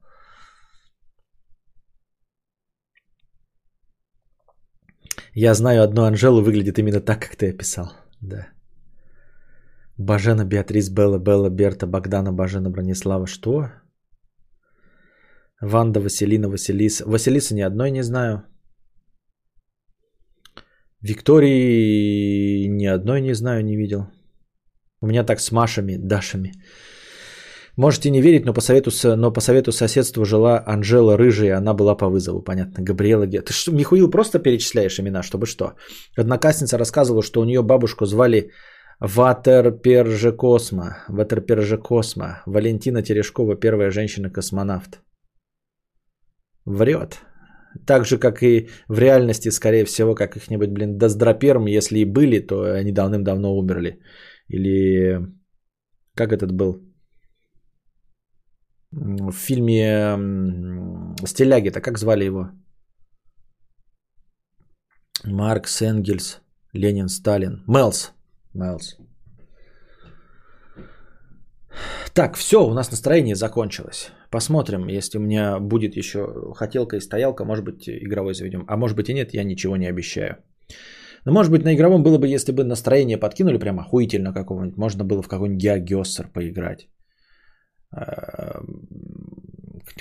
Я знаю одну Анжелу, выглядит именно так, как ты описал. Да. Бажена, Беатрис, Белла, Белла, Берта, Богдана, Бажена, Бронислава. Что? Ванда, Василина, Василиса. Василиса ни одной не знаю. Виктории ни одной не знаю, не видел. У меня так с Машами, Дашами. Можете не верить, но по совету соседства жила Анжела Рыжая, она была по вызову, понятно. Габриэла Георгиевна. Ты что, Михаил, просто перечисляешь имена, чтобы что? Одноклассница рассказывала, что у нее бабушку звали Ватер Пержекосма. Валентина Терешкова, первая женщина-космонавт. Врет. Так же, как и в реальности, скорее всего, как их-нибудь, блин, доздраперм, если и были, то они давным-давно умерли. Или как этот был? В фильме «Стиляги»-то как звали его? Маркс, Энгельс, Ленин, Сталин. Мелс. Так, все, у нас настроение закончилось. Посмотрим, если у меня будет еще хотелка и стоялка, может быть, игровой заведем. А может быть и нет, я ничего не обещаю. Но может быть на игровом было бы, если бы настроение подкинули прям охуительно какого-нибудь. Можно было в какой-нибудь геогессер поиграть.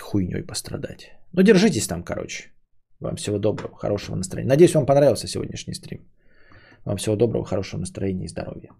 Хуйней пострадать. Ну, держитесь там, короче. Вам всего доброго, хорошего настроения. Надеюсь, вам понравился сегодняшний стрим. Вам всего доброго, хорошего настроения и здоровья.